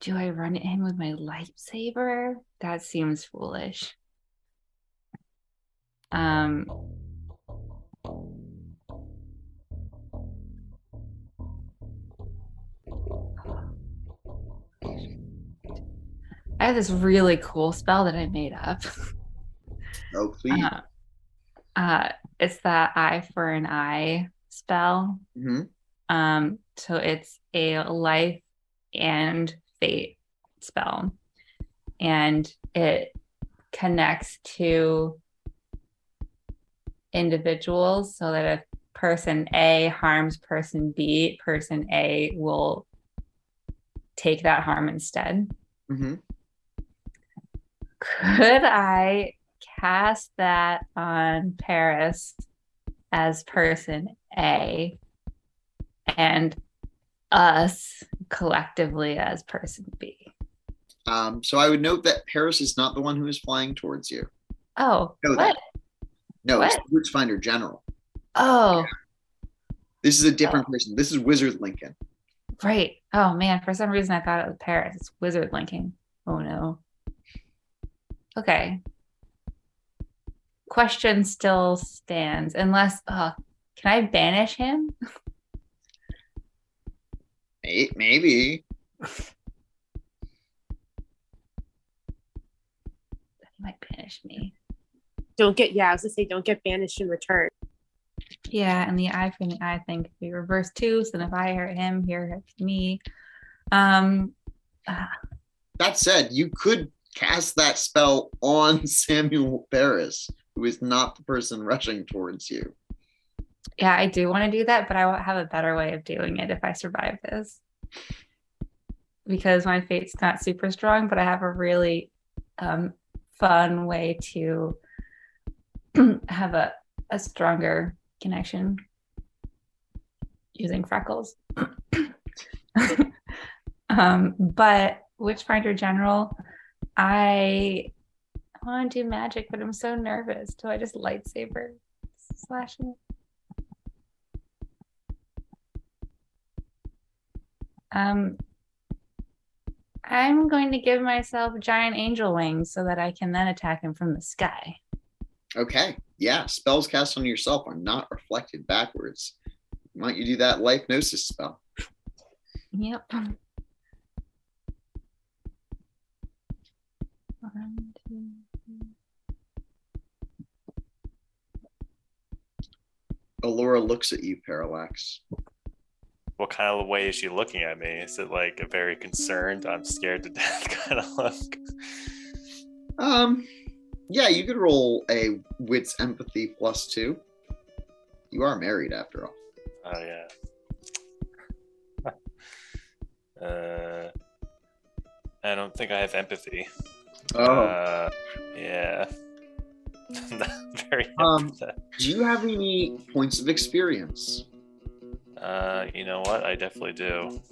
Do I run it in with my lightsaber? That seems foolish. Um, I have this really cool spell that I made up. Oh, please. Uh, uh, it's the eye for an eye spell. Mm-hmm. Um, so it's a life and fate spell, and it connects to individuals so that if person A harms person B, person A will take that harm instead. Mm-hmm. Could I cast that on Paris as person A and us collectively as person B? Um, so I would note that Paris is not the one who is flying towards you. Oh, know what? That. No, what? It's the Witchfinder General. Oh. Yeah. This is a different oh. person. This is Wizard Lincoln. Right. Oh, man. For some reason, I thought it was Paris. It's Wizard Lincoln. Oh, no. Okay. Question still stands. Unless, uh, can I banish him? Maybe. I might banish me. Don't get, yeah, I was gonna say, don't get banished in return. Yeah, and the eye for the eye thing could be reversed too. So if I hurt him, he hurts me. Um, Ah. That said, you could cast that spell on Samuel Parris, who is not the person rushing towards you. Yeah, I do want to do that, but I won't have a better way of doing it if I survive this. Because my fate's not super strong, but I have a really um, fun way to have a, a stronger connection using freckles. um, but Witchfinder General, I want to do magic, but I'm so nervous. Do I just lightsaber slashing? Um, I'm going to give myself giant angel wings so that I can then attack him from the sky. Okay. Yeah. Spells cast on yourself are not reflected backwards. Why don't you do that life gnosis spell? Yep. One, two, three. Allura looks at you, Parallax. What kind of way is she looking at me? Is it like a very concerned, I'm scared to death kind of look? Um, yeah, you could roll a wits empathy plus two. You are married after all. Oh yeah. uh, I don't think I have empathy. Oh. Uh, yeah. I'm not very um, do you have any points of experience? Uh, you know what? I definitely do.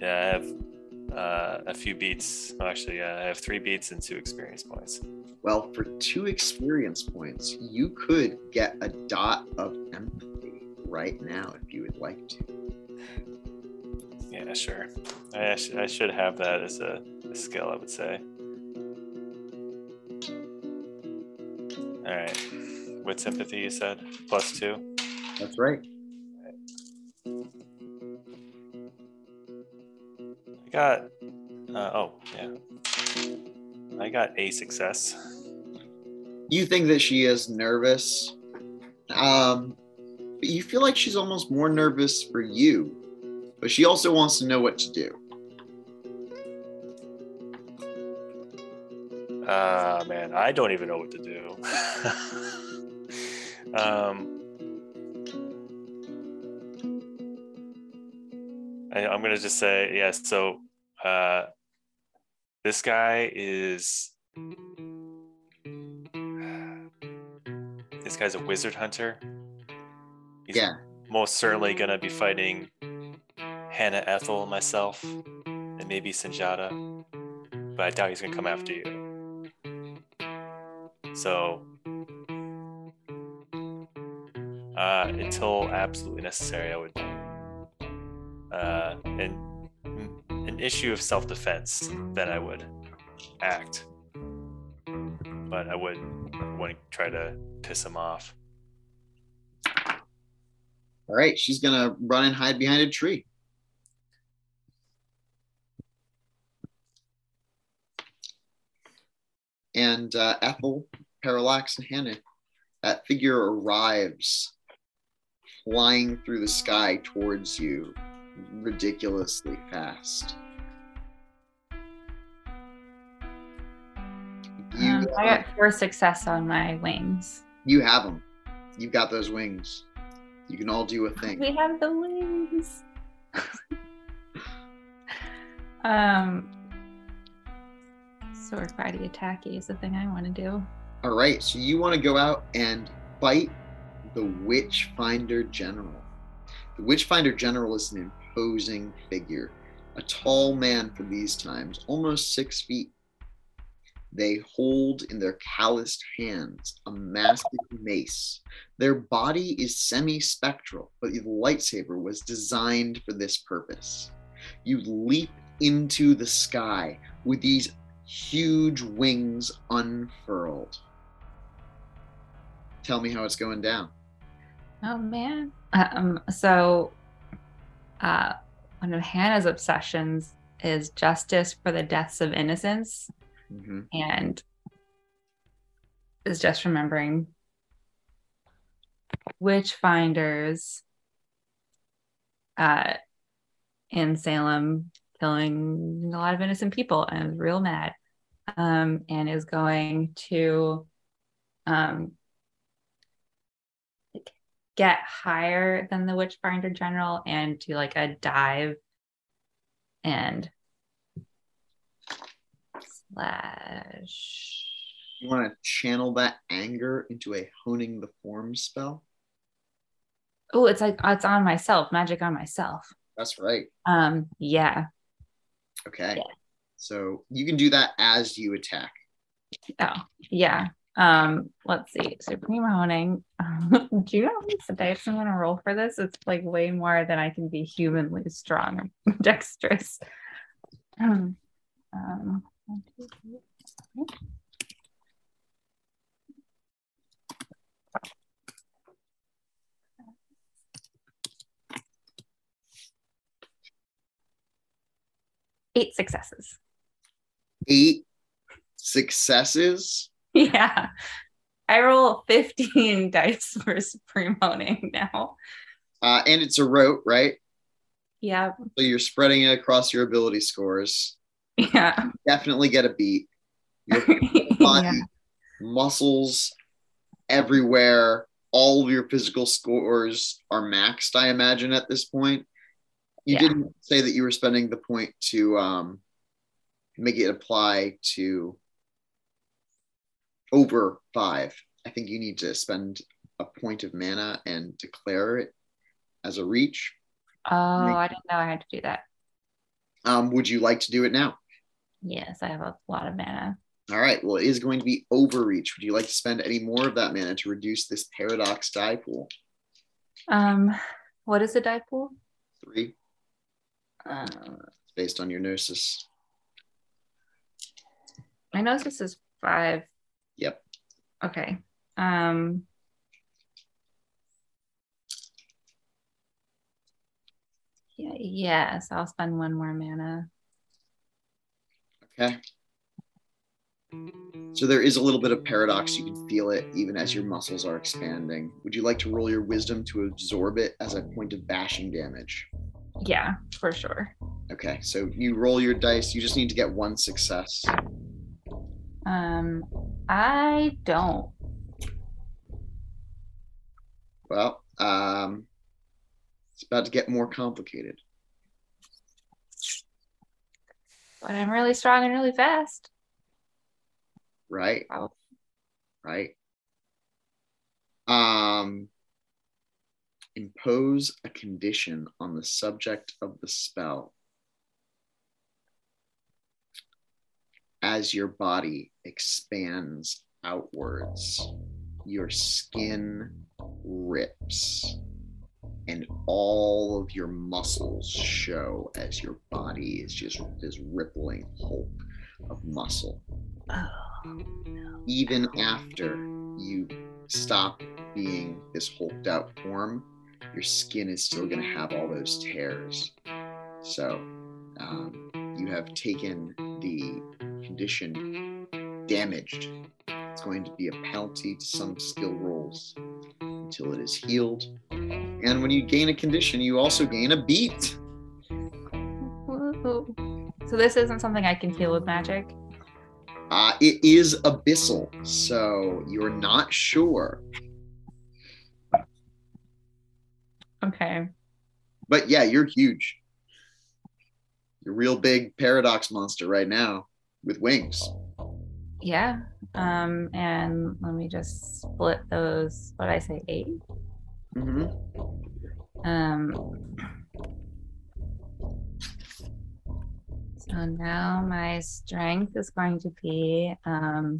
Yeah, I have uh, a few beats. Oh, actually, yeah, I have three beats and two experience points. Well, for two experience points, you could get a dot of empathy right now if you would like to. Yeah, sure. I, I should have that as a, a skill, I would say. All right. What's empathy, you said? Plus two? That's right. I got uh, oh yeah I got a success. You think that she is nervous, um, but you feel like she's almost more nervous for you, but she also wants to know what to do. Uh, man, I don't even know what to do. um I'm going to just say, yeah, so uh, this guy is, this guy's a wizard hunter. He's yeah. most certainly going to be fighting Hannah, Ethel, myself, and maybe Sinjata, but I doubt he's going to come after you. So uh, until absolutely necessary, I would Uh, an, an issue of self-defense, then I would act. But I wouldn't, wouldn't try to piss him off. All right, she's going to run and hide behind a tree. And uh, Ethel, Parallax, and Hannah, that figure arrives flying through the sky towards you. Ridiculously fast. You, um, I got four success on my wings. You have them. You've got those wings. You can all do a thing. We have the wings. um, sword body attacky is the thing I want to do. All right, so you want to go out and fight the Witchfinder General. The Witchfinder General is an imposing figure, a tall man for these times, almost six feet. They hold in their calloused hands a massive mace. Their body is semi-spectral, but the lightsaber was designed for this purpose. You leap into the sky with these huge wings unfurled. Tell me how it's going down. Oh, man. Um, so uh, one of Hannah's obsessions is justice for the deaths of innocents, mm-hmm. and is just remembering Witchfinders uh, in Salem killing a lot of innocent people, and I was real mad, um, and is going to um, get higher than the Witchfinder General and do like a dive and slash. You want to channel that anger into a honing the form spell? Oh, it's like, it's on myself, magic on myself. That's right. Um, yeah. Okay. Yeah. So you can do that as you attack. Oh, yeah. Um, let's see. Supreme honing. Do you know how many dice I'm going to roll for this? It's like way more than I can be humanly strong or dexterous. Um, um, one, two, three, four, five. Eight successes. Eight successes? Yeah. I roll fifteen dice for supreme honing now. Uh, and it's a rote, right? Yeah. So you're spreading it across your ability scores. Yeah. You definitely get a beat. Your body, yeah. Muscles everywhere. All of your physical scores are maxed, I imagine, at this point. You yeah. didn't say that you were spending the point to um, make it apply to over five. I think you need to spend a point of mana and declare it as a reach. Oh, make- I didn't know I had to do that. Um, would you like to do it now? Yes, I have a lot of mana. All right. Well, it is going to be overreach. Would you like to spend any more of that mana to reduce this paradox die pool? Um, what is the die pool? Three. Uh, based on your gnosis. My gnosis is five. Yep. Okay. Um, yeah, yes, I'll spend one more mana. Okay. So there is a little bit of paradox. You can feel it even as your muscles are expanding. Would you like to roll your wisdom to absorb it as a point of bashing damage? Yeah, for sure. Okay, so you roll your dice. You just need to get one success. Um, I don't. Well, um, it's about to get more complicated. But I'm really strong and really fast. Right? Wow. Right. Um... Impose a condition on the subject of the spell as your body expands outwards. Your skin rips and all of your muscles show as your body is just this rippling hulk of muscle. Oh, no. Even after you stop being this hulked out form, your skin is still going to have all those tears. So um, you have taken the condition damaged. It's going to be a penalty to some skill rolls until it is healed. And when you gain a condition, you also gain a beat. So this isn't something I can heal with magic? Uh, it is abyssal, so you're not sure. Okay. But yeah, you're huge. You're a real big paradox monster right now with wings. Yeah. Um, and let me just split those, what did I say, eight? Mm-hmm. Um, so now my strength is going to be... Um,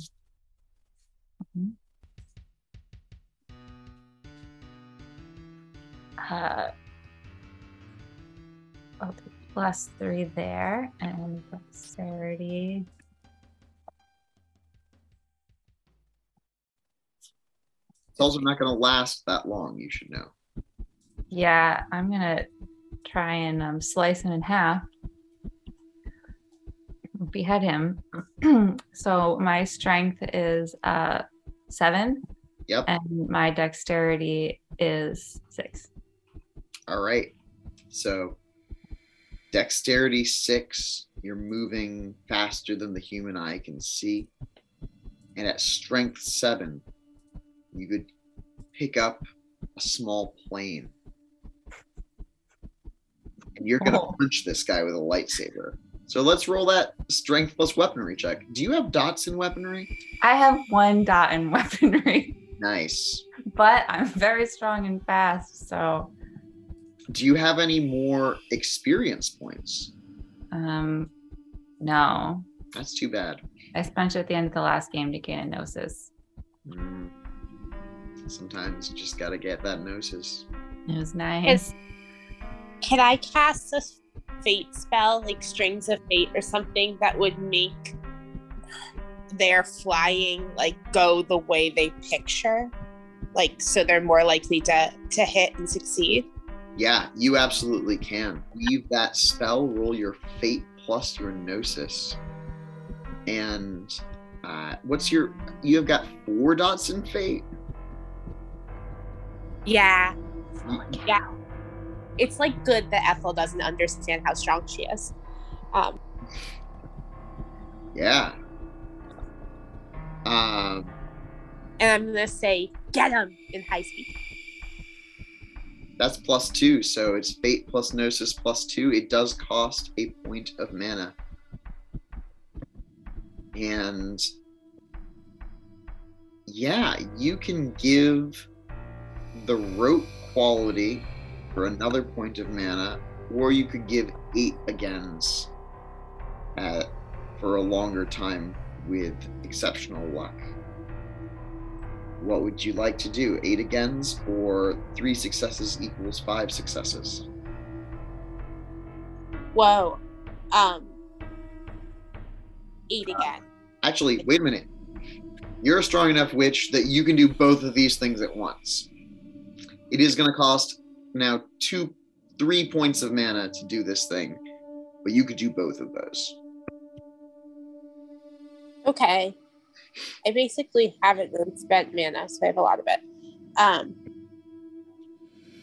Uh, I'll do plus three there and dexterity. It's also not going to last that long, you should know. Yeah, I'm going to try and um, slice him in half, behead him. So my strength is uh, seven, yep, and my dexterity is six. All right, so Dexterity six, you're moving faster than the human eye can see. And at strength seven, you could pick up a small plane. And you're going to oh. punch this guy with a lightsaber. So let's roll that strength plus weaponry check. Do you have dots in weaponry? I have one dot in weaponry. Nice. But I'm very strong and fast, so... Do you have any more experience points? Um, no. That's too bad. I spent it at the end of the last game to gain a gnosis. Mm. Sometimes you just gotta get that gnosis. It was nice. Is, can I cast a fate spell, like Strings of Fate or something, that would make their flying like go the way they picture? Like, so they're more likely to, to hit and succeed? Yeah, you absolutely can. Weave that spell, roll your fate plus your gnosis. And uh, what's your, you have got four dots in fate? Yeah. Oh yeah. It's like good that Ethel doesn't understand how strong she is. Um. Yeah. Um. And I'm going to say, get him in high speed. That's plus two, so it's fate plus gnosis plus two. It does cost a point of mana. And yeah, you can give the rope quality for another point of mana, or you could give eight agains uh, for a longer time with exceptional luck. What would you like to do? Eight agains or three successes equals five successes? Whoa. Um, eight again. Uh, actually, wait a minute. You're a strong enough witch that you can do both of these things at once. It is going to cost now two, three points of mana to do this thing, but you could do both of those. Okay. I basically haven't really spent mana, so I have a lot of it. Um,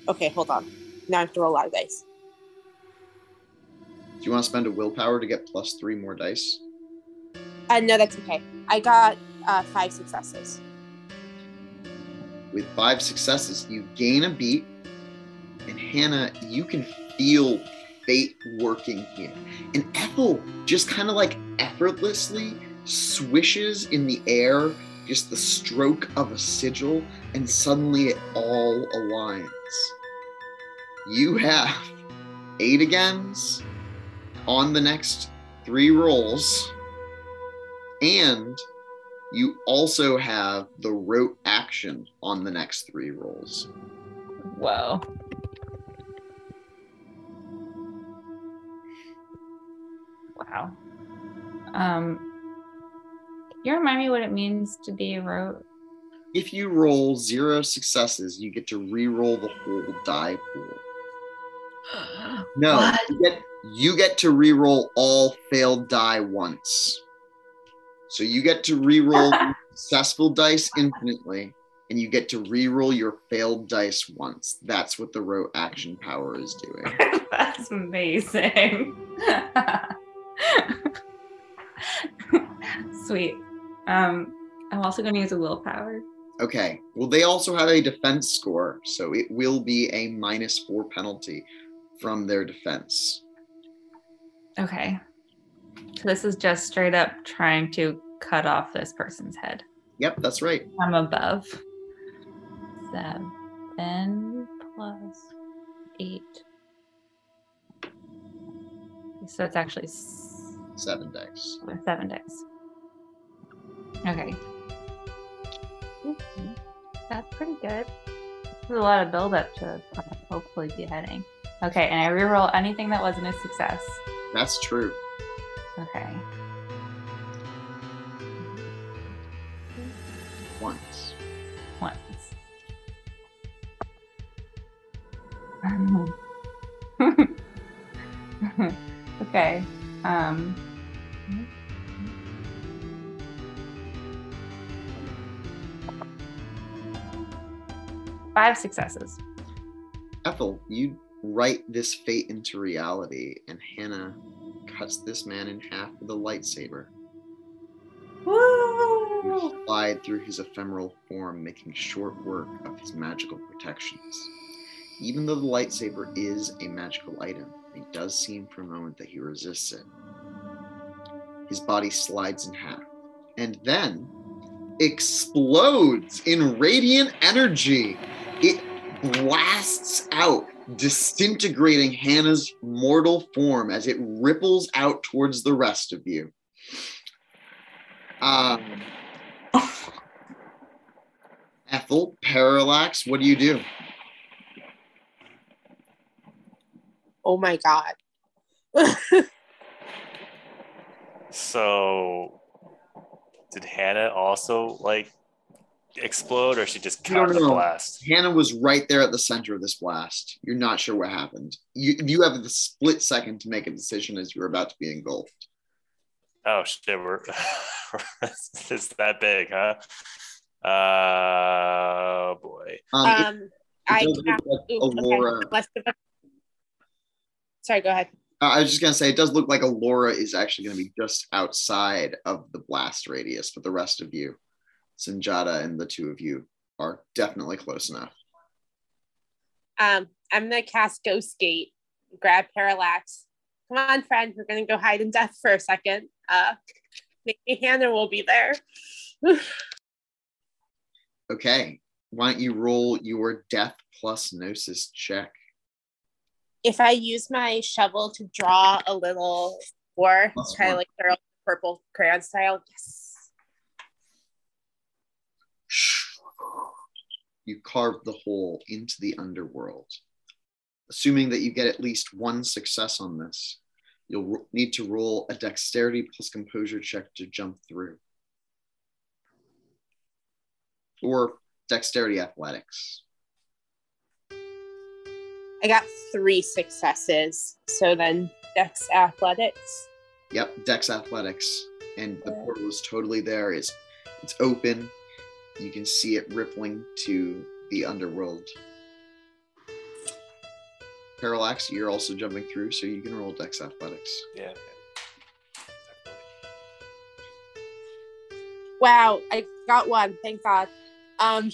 okay, hold on. Now I have to roll a lot of dice. Do you want to spend a willpower to get plus three more dice? Uh, no, that's okay. I got uh, five successes. With five successes, you gain a beat. And Hannah, you can feel fate working here. And Ethel just kind of like effortlessly swishes in the air, just the stroke of a sigil, and suddenly it all aligns. You have eight agains on the next three rolls, and you also have the rote action on the next three rolls. Wow. Wow. Um, you remind me what it means to be rote? If you roll zero successes, you get to re-roll the whole die pool. No, you get, you get to re-roll all failed die once. So you get to re-roll successful dice infinitely, and you get to re-roll your failed dice once. That's what the rote action power is doing. That's amazing. Sweet. Um, I'm also going to use a willpower. Okay. Well, they also have a defense score, so it will be a minus four penalty from their defense. Okay. So this is just straight up trying to cut off this person's head. Yep, that's right. I'm above. Seven plus eight. So it's actually seven dice. Seven dice. Okay. Mm-hmm. That's pretty good. There's a lot of build-up to hopefully beheading. Okay, and I reroll anything that wasn't a success. That's true. Okay. Once. Once. Okay. Um... Five successes. Ethel, you write this fate into reality, and Hannah cuts this man in half with a lightsaber. Woo! You slide through his ephemeral form, making short work of his magical protections. Even though the lightsaber is a magical item, it does seem for a moment that he resists it. His body slides in half, and then explodes in radiant energy. It blasts out, disintegrating Hannah's mortal form as it ripples out towards the rest of you. Um, Ethel, Parallax, what do you do? Oh my god. So, did Hannah also, like, explode, or she just caught no, no, the no. blast? Hannah was right there at the center of this blast. You're not sure what happened. You you have the split second to make a decision as you're about to be engulfed. Oh, shit. We're, it's that big, huh? Uh, boy. Um, um, it, it I can't. Like Allura. Okay. Sorry, go ahead. Uh, I was just going to say, it does look like Allura is actually going to be just outside of the blast radius, but the rest of you, Sinjata and the two of you, are definitely close enough. Um, I'm going to cast Ghost Gate, grab Parallax. Come on, friend, we're going to go hide in death for a second. Uh, maybe Hannah will be there. Okay, why don't you roll your death plus gnosis check? If I use my shovel to draw a little war, kind of like their purple crayon style, yes. You carve the hole into the underworld. Assuming that you get at least one success on this, you'll need to roll a dexterity plus composure check to jump through. Or dexterity athletics. I got three successes, so then Dex Athletics. Yep, Dex Athletics, and the portal is totally there. It's, it's open. You can see it rippling to the underworld. Parallax, you're also jumping through, so you can roll Dex Athletics. Yeah. Wow, I got one. Thank God. Um,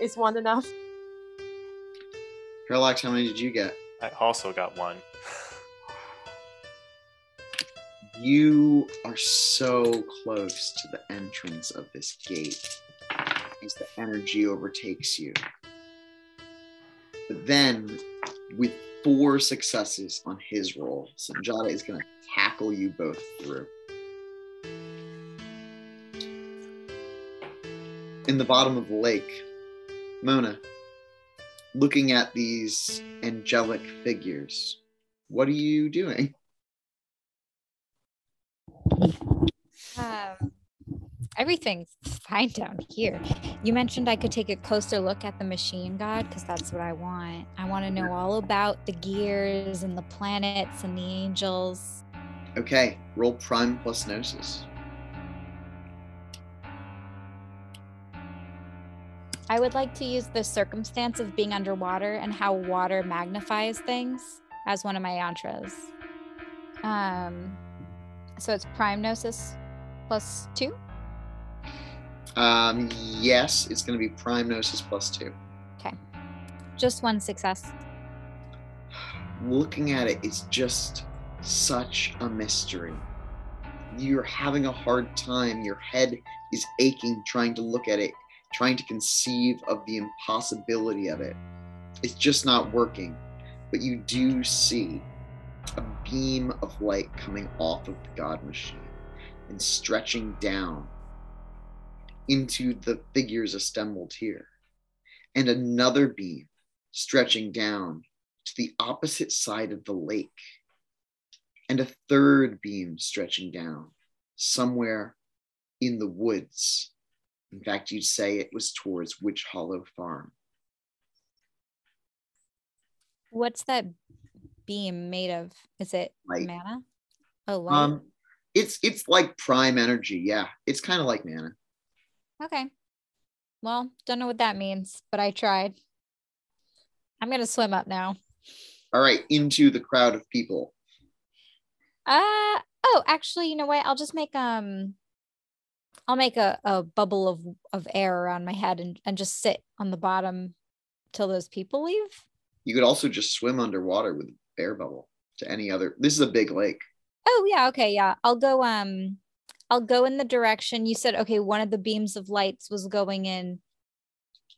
is one enough? Parallax, how many did you get? I also got one. You are so close to the entrance of this gate as the energy overtakes you. But then, with four successes on his roll, Sinjata is going to tackle you both through. In the bottom of the lake, Mona, looking at these angelic figures, what are you doing? Um, everything's fine down here. You mentioned I could take a closer look at the machine god, because that's what I want. I want to know all about the gears and the planets and the angels. Okay, roll Prime plus Gnosis. I would like to use the circumstance of being underwater and how water magnifies things as one of my mantras. Um, so it's Prime Gnosis plus two? Um, yes, it's going to be Prime Gnosis plus two. Okay. Just one success. Looking at it, it's just such a mystery. You're having a hard time. Your head is aching trying to look at it, trying to conceive of the impossibility of it. It's just not working. But you do see a beam of light coming off of the God Machine and stretching down into the figures assembled here. And another beam stretching down to the opposite side of the lake. And a third beam stretching down somewhere in the woods. In fact, you'd say it was towards Witch Hollow Farm. What's that beam made of? Is it light. Mana? Oh, light. Um, it's it's like prime energy. Yeah, it's kind of like mana. Okay. Well, don't know what that means, but I tried. I'm going to swim up now. All right, into the crowd of people. Uh, oh, actually, you know what? I'll just make um, I'll make a, a bubble of, of air around my head and, and just sit on the bottom till those people leave. You could also just swim underwater with air bubble to any other. This is a big lake. Oh, yeah. Okay. Yeah. I'll go. Um, I'll go in the direction you said. Okay. One of the beams of lights was going in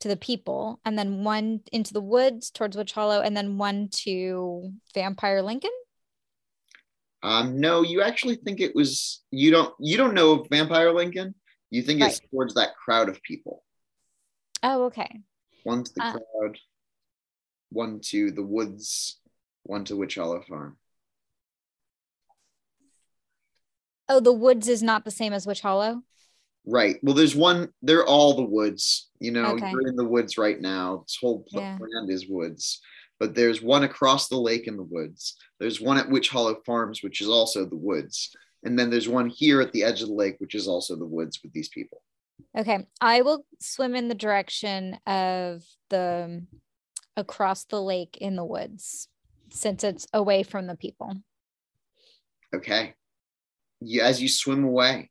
to the people, and then one into the woods towards Witch Hollow, and then one to Vampire Lincoln. Um, no, you actually think it was, you don't, you don't know of Vampire Lincoln. You think right. It's towards that crowd of people. Oh, okay. One to the uh, crowd, one to the woods, one to Witch Hollow Farm. Oh, the woods is not the same as Witch Hollow? Right. Well, there's one, they're all the woods. You know, okay. You're in the woods right now. This whole yeah. land is woods. But there's one across the lake in the woods. There's one at Witch Hollow Farms, which is also the woods. And then there's one here at the edge of the lake, which is also the woods with these people. Okay. I will swim in the direction of the across the lake in the woods, since it's away from the people. Okay. You, as you swim away,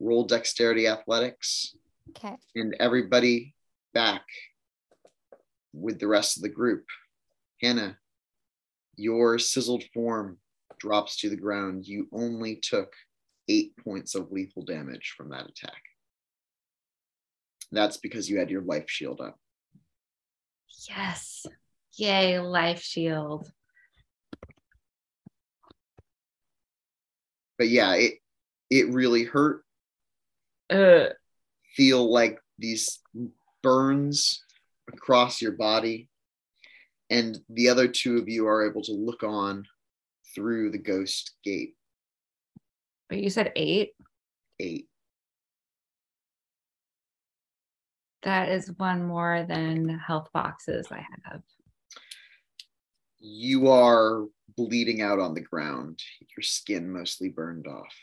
roll dexterity athletics. Okay. And everybody back with the rest of the group. Hannah, your sizzled form drops to the ground. You only took eight points of lethal damage from that attack. That's because you had your life shield up. Yes. Yay, life shield. But yeah, it it really hurt. Uh, Feel like these burns across your body. And the other two of you are able to look on through the ghost gate. But you said eight? Eight. That is one more than health boxes I have. You are bleeding out on the ground. Your skin mostly burned off.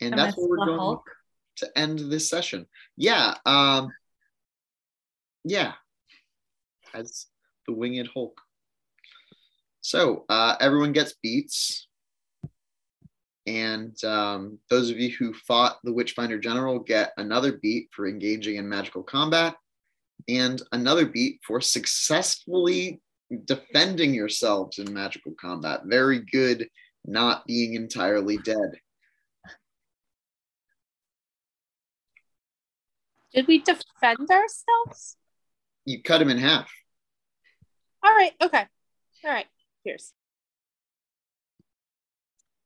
And that's what we're doing to end this session. Yeah. Um, yeah. As the winged Hulk. So uh, everyone gets beats. And um, those of you who fought the Witchfinder General get another beat for engaging in magical combat and another beat for successfully defending yourselves in magical combat. Very good, not being entirely dead. Did we defend ourselves? You cut him in half. All right, okay. All right, cheers.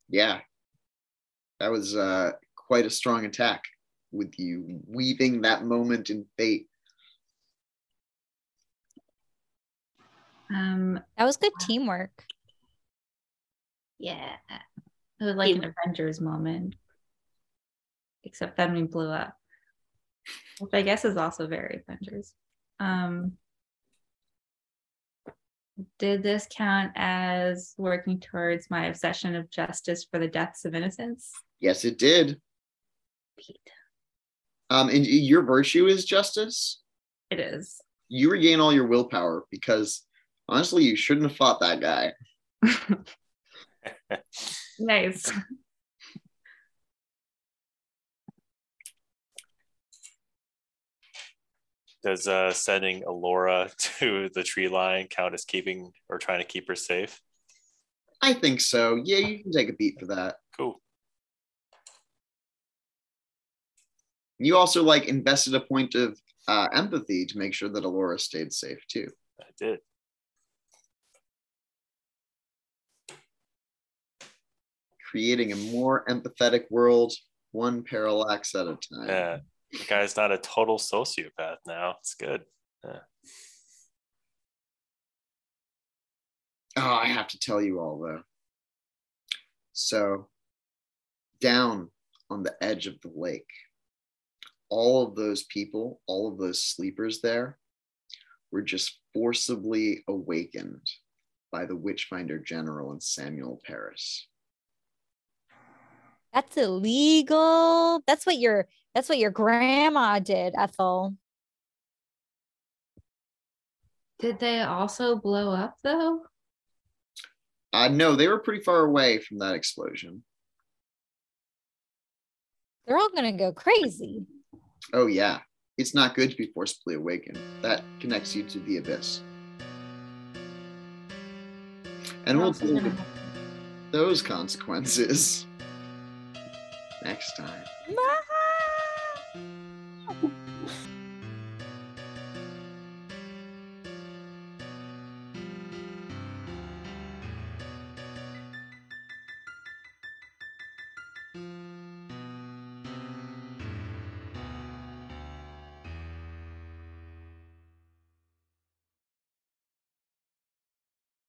Yeah. That was uh, quite a strong attack with you weaving that moment in fate. Um, that was good teamwork. Yeah. It was like teamwork. An Avengers moment. Except then we blew up. Which I guess is also very Avengers. Um, did this count as working towards my obsession of justice for the deaths of innocents? Yes, it did. Um, and your virtue is justice? It is. You regain all your willpower because, honestly, you shouldn't have fought that guy. Nice. Does uh, sending Allura to the tree line count as keeping or trying to keep her safe? I think so. Yeah, you can take a beat for that. Cool. You also like invested a point of uh, empathy to make sure that Allura stayed safe too. I did. Creating a more empathetic world, one parallax at a time. Yeah. The guy's not a total sociopath now. It's good. Yeah. Oh, I have to tell you all, though. So, down on the edge of the lake, all of those people, all of those sleepers there, were just forcibly awakened by the Witchfinder General and Samuel Parris. That's illegal. That's what you're... That's what your grandma did, Ethel. Did they also blow up, though? Uh, no, they were pretty far away from that explosion. They're all going to go crazy. Oh, yeah. It's not good to be forcibly awakened. That connects you to the abyss. And we'll deal with those consequences next time. Bye.